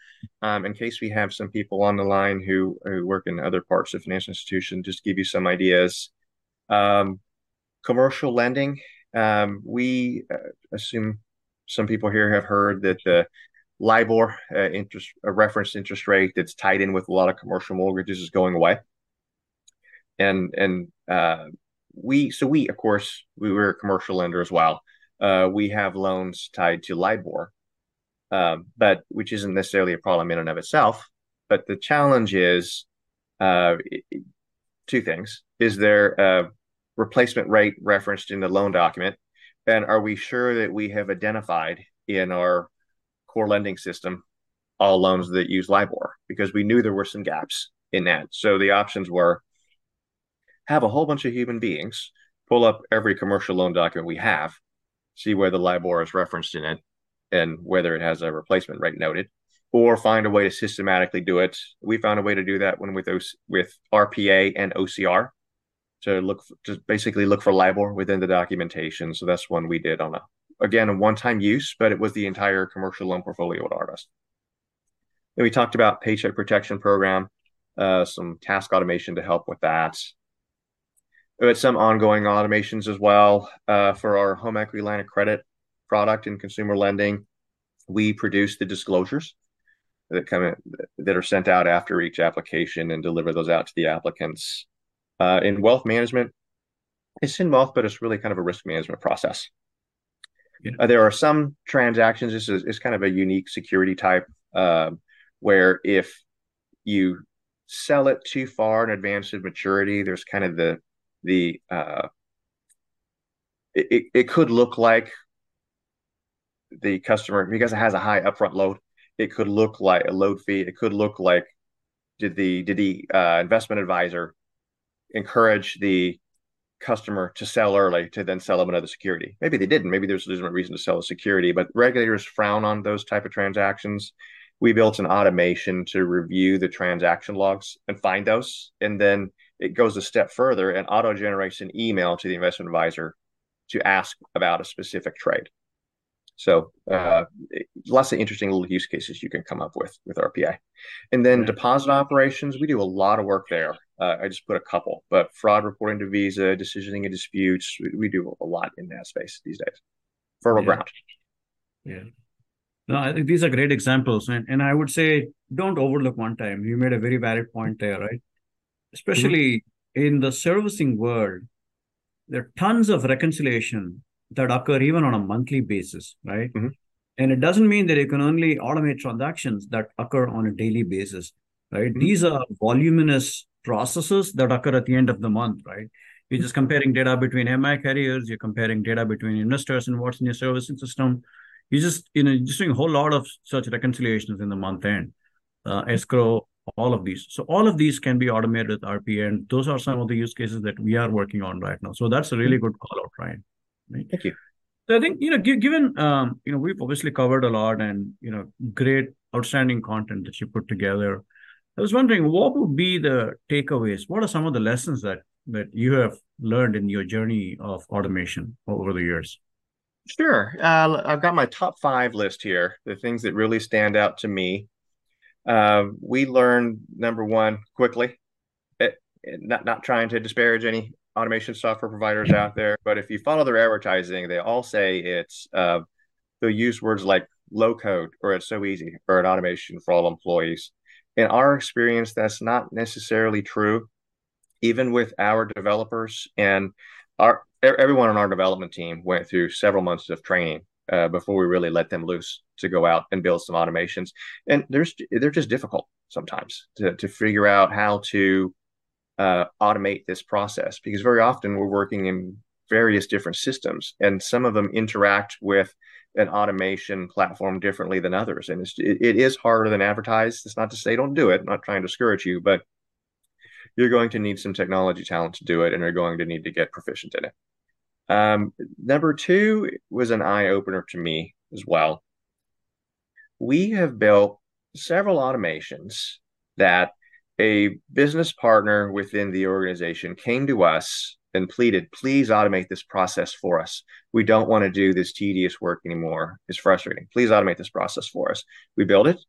In case we have some people on the line who work in other parts of financial institution, just to give you some ideas. Commercial lending. We assume some people here have heard that the LIBOR reference interest rate that's tied in with a lot of commercial mortgages is going away. And we, of course, we were a commercial lender as well. We have loans tied to LIBOR, but which isn't necessarily a problem in and of itself. But the challenge is two things. Is there a replacement rate referenced in the loan document? And are we sure that we have identified in our core lending system all loans that use LIBOR? Because we knew there were some gaps in that. So the options were, have a whole bunch of human beings pull up every commercial loan document we have, see whether LIBOR is referenced in it and whether it has a replacement rate noted, or find a way to systematically do it. We found a way to do that one with RPA and OCR. To basically look for LIBOR within the documentation. So that's one we did on a one-time use, but it was the entire commercial loan portfolio at Arvest. Then we talked about Paycheck Protection Program, some task automation to help with that. We had some ongoing automations as well for our home equity line of credit product and consumer lending. We produce the disclosures that come in, that are sent out after each application, and deliver those out to the applicants. In wealth management, it's in wealth, but it's really kind of a risk management process. Yeah. There are some transactions, it's kind of a unique security type, where if you sell it too far in advance of maturity, there's kind of it could look like the customer, because it has a high upfront load, it could look like a load fee. It could look like, did the investment advisor encourage the customer to sell early to then sell them another security? Maybe they didn't. Maybe there's a legitimate reason to sell a security, but regulators frown on those type of transactions. We built an automation to review the transaction logs and find those. And then it goes a step further and auto-generates an email to the investment advisor to ask about a specific trade. So lots of interesting little use cases you can come up with RPA. And then deposit operations, we do a lot of work there. I just put a couple, but fraud reporting to Visa, decisioning and disputes, we do a lot in that space these days. Fertile ground. Yeah. No, I think these are great examples. And I would say, don't overlook one time. You made a very valid point there, right? Especially in the servicing world, there are tons of reconciliation that occur even on a monthly basis, right? Mm-hmm. And it doesn't mean that you can only automate transactions that occur on a daily basis, right? Mm-hmm. These are voluminous processes that occur at the end of the month, right? You're just comparing data between MI carriers, you're comparing data between investors and what's in your servicing system. You just, just doing a whole lot of such reconciliations in the month end, escrow, all of these. So all of these can be automated with RPA, and those are some of the use cases that we are working on right now. So that's a really good call out, Ryan. Right. Thank you. So I think, given, we've obviously covered a lot and, great, outstanding content that you put together. I was wondering, what would be the takeaways? What are some of the lessons that you have learned in your journey of automation over the years? Sure. I've got my top 5 list here, the things that really stand out to me. We learned, number 1, quickly, not trying to disparage any automation software providers out there, but if you follow their advertising, they all say they'll use words like low code, or it's so easy, or an automation for all employees. In our experience, that's not necessarily true. even with our developers, and everyone on our development team went through several months of training before we really let them loose to go out and build some automations. And they're just difficult sometimes to figure out how to automate this process, because very often we're working in various different systems, and some of them interact with an automation platform differently than others. And it is harder than advertised. It's not to say don't do it. I'm not trying to discourage you, but you're going to need some technology talent to do it, and you're going to need to get proficient in it. Number two was an eye-opener to me as well. We have built several automations that a business partner within the organization came to us and pleaded, please automate this process for us. We don't want to do this tedious work anymore. It's frustrating. Please automate this process for us. We build it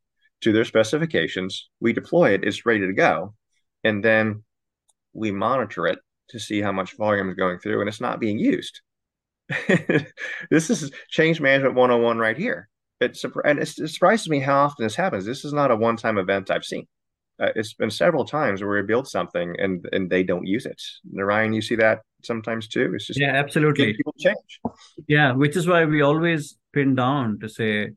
to their specifications. We deploy it. It's ready to go. And then we monitor it to see how much volume is going through, and it's not being used. This is change management 101 right here. It surprises me how often this happens. This is not a one-time event I've seen. It's been several times where we build something and they don't use it. Narayan, you see that sometimes too. It's just, yeah, absolutely. People change. Yeah, which is why we always pin down to say,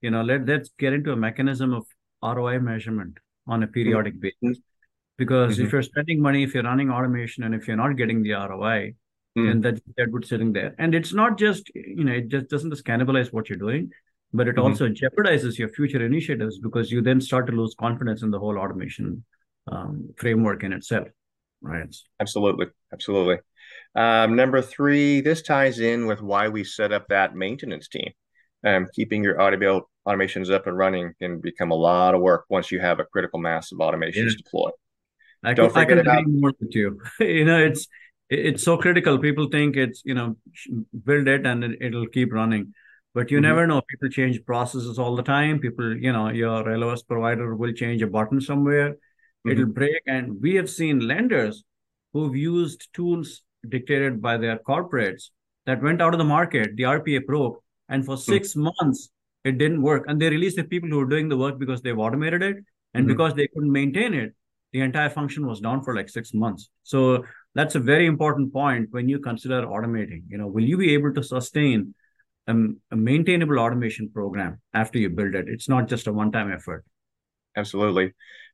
you know, let's get into a mechanism of ROI measurement on a periodic basis. Because if you're spending money, if you're running automation, and if you're not getting the ROI, then that would sitting there. And it's not just, you know, it just doesn't just cannibalize what you're doing, but it also jeopardizes your future initiatives, because you then start to lose confidence in the whole automation framework in itself. Right. Absolutely. Absolutely. Number three, this ties in with why we set up that maintenance team. Keeping your automations up and running can become a lot of work once you have a critical mass of automations deployed. I can agree more with you. You know, it's so critical. People think it's, you know, build it and it'll keep running. But you never know. People change processes all the time. People, you know, your LOS provider will change a button somewhere. It'll break. And we have seen lenders who've used tools dictated by their corporates that went out of the market. The RPA broke. And for 6 months, it didn't work. And they released the people who were doing the work because they've automated it. And because they couldn't maintain it, the entire function was down for like 6 months. So that's a very important point when you consider automating. You know, will you be able to sustain a maintainable automation program after you build it? It's not just a one-time effort. Absolutely.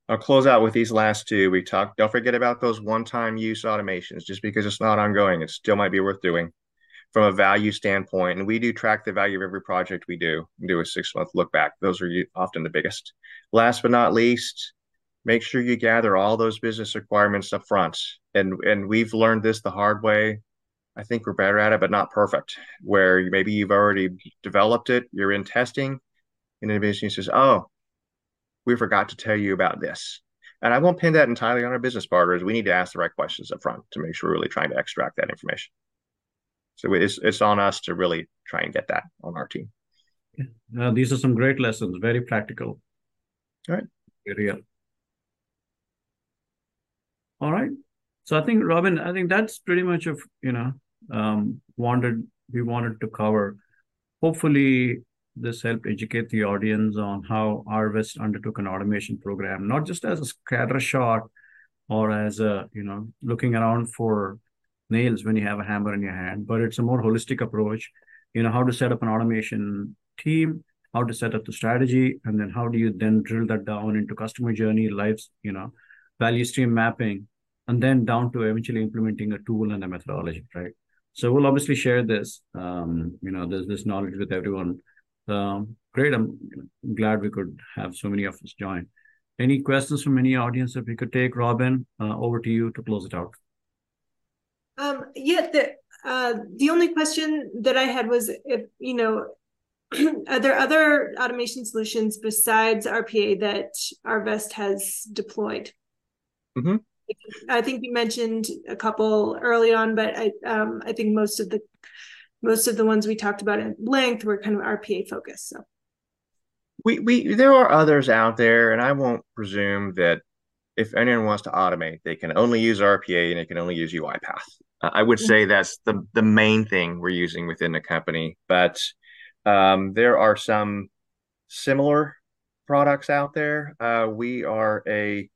I'll close out with these last two. We talked, don't forget about those one-time use automations. Just because it's not ongoing, it still might be worth doing from a value standpoint. And we do track the value of every project we do and do a 6-month look back. Those are often the biggest. Last but not least, make sure you gather all those business requirements up front. And we've learned this the hard way. I think we're better at it, but not perfect, where maybe you've already developed it, you're in testing, and the business says, oh, we forgot to tell you about this. And I won't pin that entirely on our business partners. We need to ask the right questions up front to make sure we're really trying to extract that information. So it's on us to really try and get that on our team. Now, these are some great lessons, very practical. All right. Very real. All right. So I think, Robin, that's pretty much of, you know, we wanted to cover. Hopefully this helped educate the audience on how Arvest undertook an automation program, not just as a scattershot or as a, you know, looking around for nails when you have a hammer in your hand, but it's a more holistic approach, you know, how to set up an automation team, how to set up the strategy, and then how do you then drill that down into customer journey, lives, you know, value stream mapping, and then down to eventually implementing a tool and a methodology, right? So we'll obviously share this, you know, this knowledge with everyone. Great. I'm glad we could have so many of us join. Any questions from any audience that we could take? Robin, over to you to close it out. Yeah, the only question that I had was, if, you know, are there other automation solutions besides RPA that Arvest has deployed? I think you mentioned a couple early on, but I think most of the ones we talked about at length were kind of RPA focused. So we there are others out there, and I won't presume that if anyone wants to automate, they can only use RPA and they can only use UiPath. I would say that's the main thing we're using within the company, but there are some similar products out there. We are a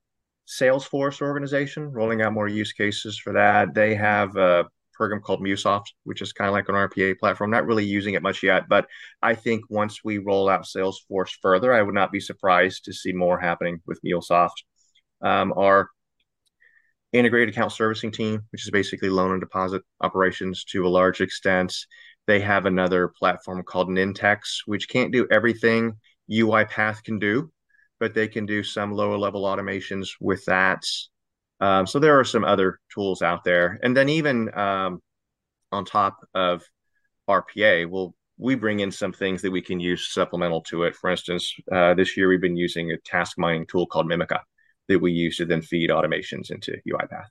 Salesforce organization, rolling out more use cases for that. They have a program called MuleSoft, which is kind of like an RPA platform. Not really using it much yet, but I think once we roll out Salesforce further, I would not be surprised to see more happening with MuleSoft. Our integrated account servicing team, which is basically loan and deposit operations to a large extent. They have another platform called Nintex, which can't do everything UiPath can do, but they can do some lower level automations with that. So there are some other tools out there. And then even on top of RPA, we bring in some things that we can use supplemental to it. For instance, this year we've been using a task mining tool called Mimica that we use to then feed automations into UiPath.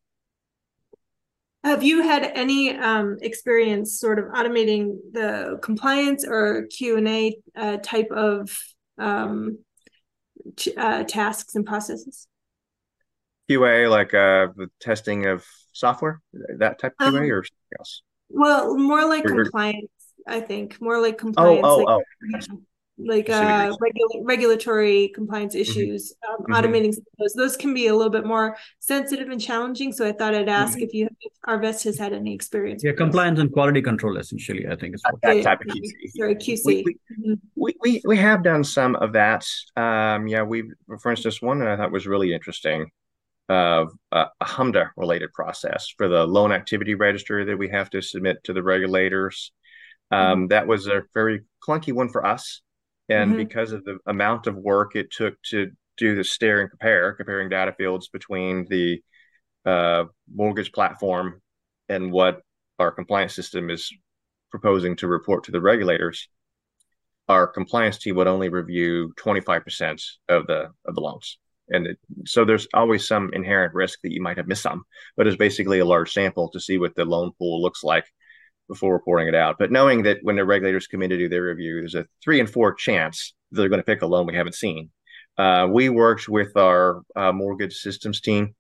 Have you had any experience sort of automating the compliance or Q&A type of tasks and processes? QA, like the testing of software, that type of QA or something else? Well, more like compliance, I think. More like compliance. Regulatory compliance issues, automating those. Those can be a little bit more sensitive and challenging. So I thought I'd ask if Arvest has had any experience. Yeah, compliance and quality control, essentially, I think. Is what that type of QC. Sorry, QC. We have done some of that. For instance, one that I thought was really interesting, a HMDA-related process for the loan activity register that we have to submit to the regulators. That was a very clunky one for us. And because of the amount of work it took to do the stare and comparing data fields between the mortgage platform and what our compliance system is proposing to report to the regulators, our compliance team would only review 25% of the loans. And so there's always some inherent risk that you might have missed some, but it's basically a large sample to see what the loan pool looks like before reporting it out. But knowing that when the regulators come in to do their review, there's a 3 in 4 chance that they're going to pick a loan we haven't seen. We worked with our mortgage systems team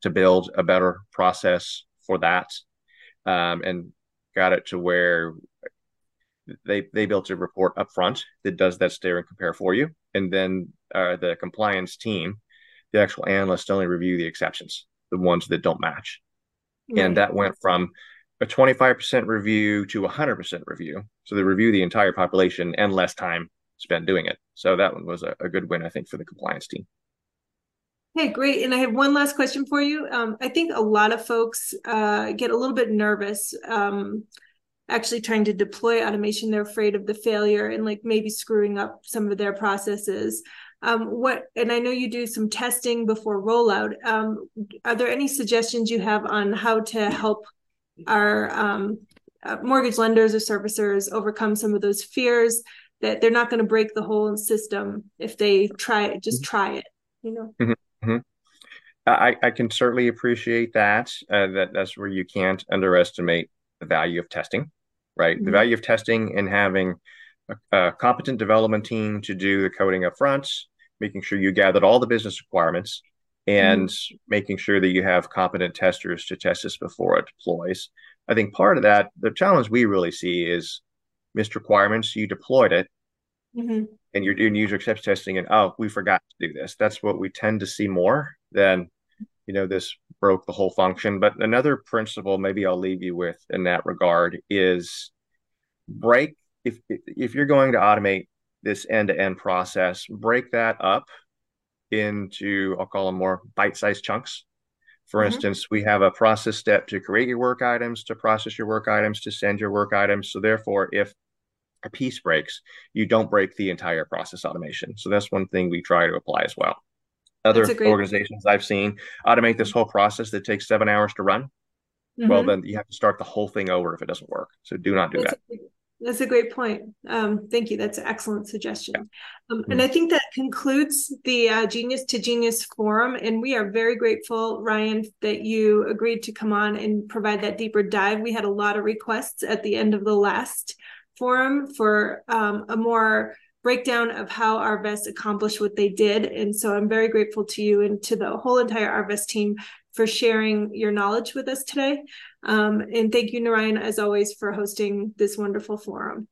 to build a better process for that, and got it to where they built a report up front that does that stare and compare for you. And then the compliance team, the actual analysts, only review the exceptions, the ones that don't match. Right. And that went from a 25% review to 100% review. So they review the entire population and less time spent doing it. So that one was a good win, I think, for the compliance team. Okay, great. And I have one last question for you. I think a lot of folks get a little bit nervous actually trying to deploy automation. They're afraid of the failure and like maybe screwing up some of their processes. And I know you do some testing before rollout. Are there any suggestions you have on how to help our mortgage lenders or servicers overcome some of those fears that they're not going to break the whole system if they try it, just try it, you know? I can certainly appreciate that. That's where you can't underestimate the value of testing, right? The value of testing and having a competent development team to do the coding up front, making sure you gathered all the business requirements, and making sure that you have competent testers to test this before it deploys. I think part of that, the challenge we really see is missed requirements. You deployed it and you're doing user acceptance testing and, oh, we forgot to do this. That's what we tend to see more than, you know, this broke the whole function. But another principle maybe I'll leave you with in that regard is break. If you're going to automate this end-to-end process, break that up into, I'll call them more bite-sized chunks. For instance, we have a process step to create your work items, to process your work items, to send your work items. So therefore, if a piece breaks, you don't break the entire process automation. So that's one thing we try to apply as well. Other organizations I've seen automate this whole process that takes 7 hours to run. Well, then you have to start the whole thing over if it doesn't work. So do not do that. That's a great point. Thank you. That's an excellent suggestion. And I think that concludes the Genius to Genius Forum. And we are very grateful, Ryan, that you agreed to come on and provide that deeper dive. We had a lot of requests at the end of the last forum for a more breakdown of how Arvest accomplished what they did. And so I'm very grateful to you and to the whole entire Arvest team for sharing your knowledge with us today. And thank you, Narayan, as always, for hosting this wonderful forum.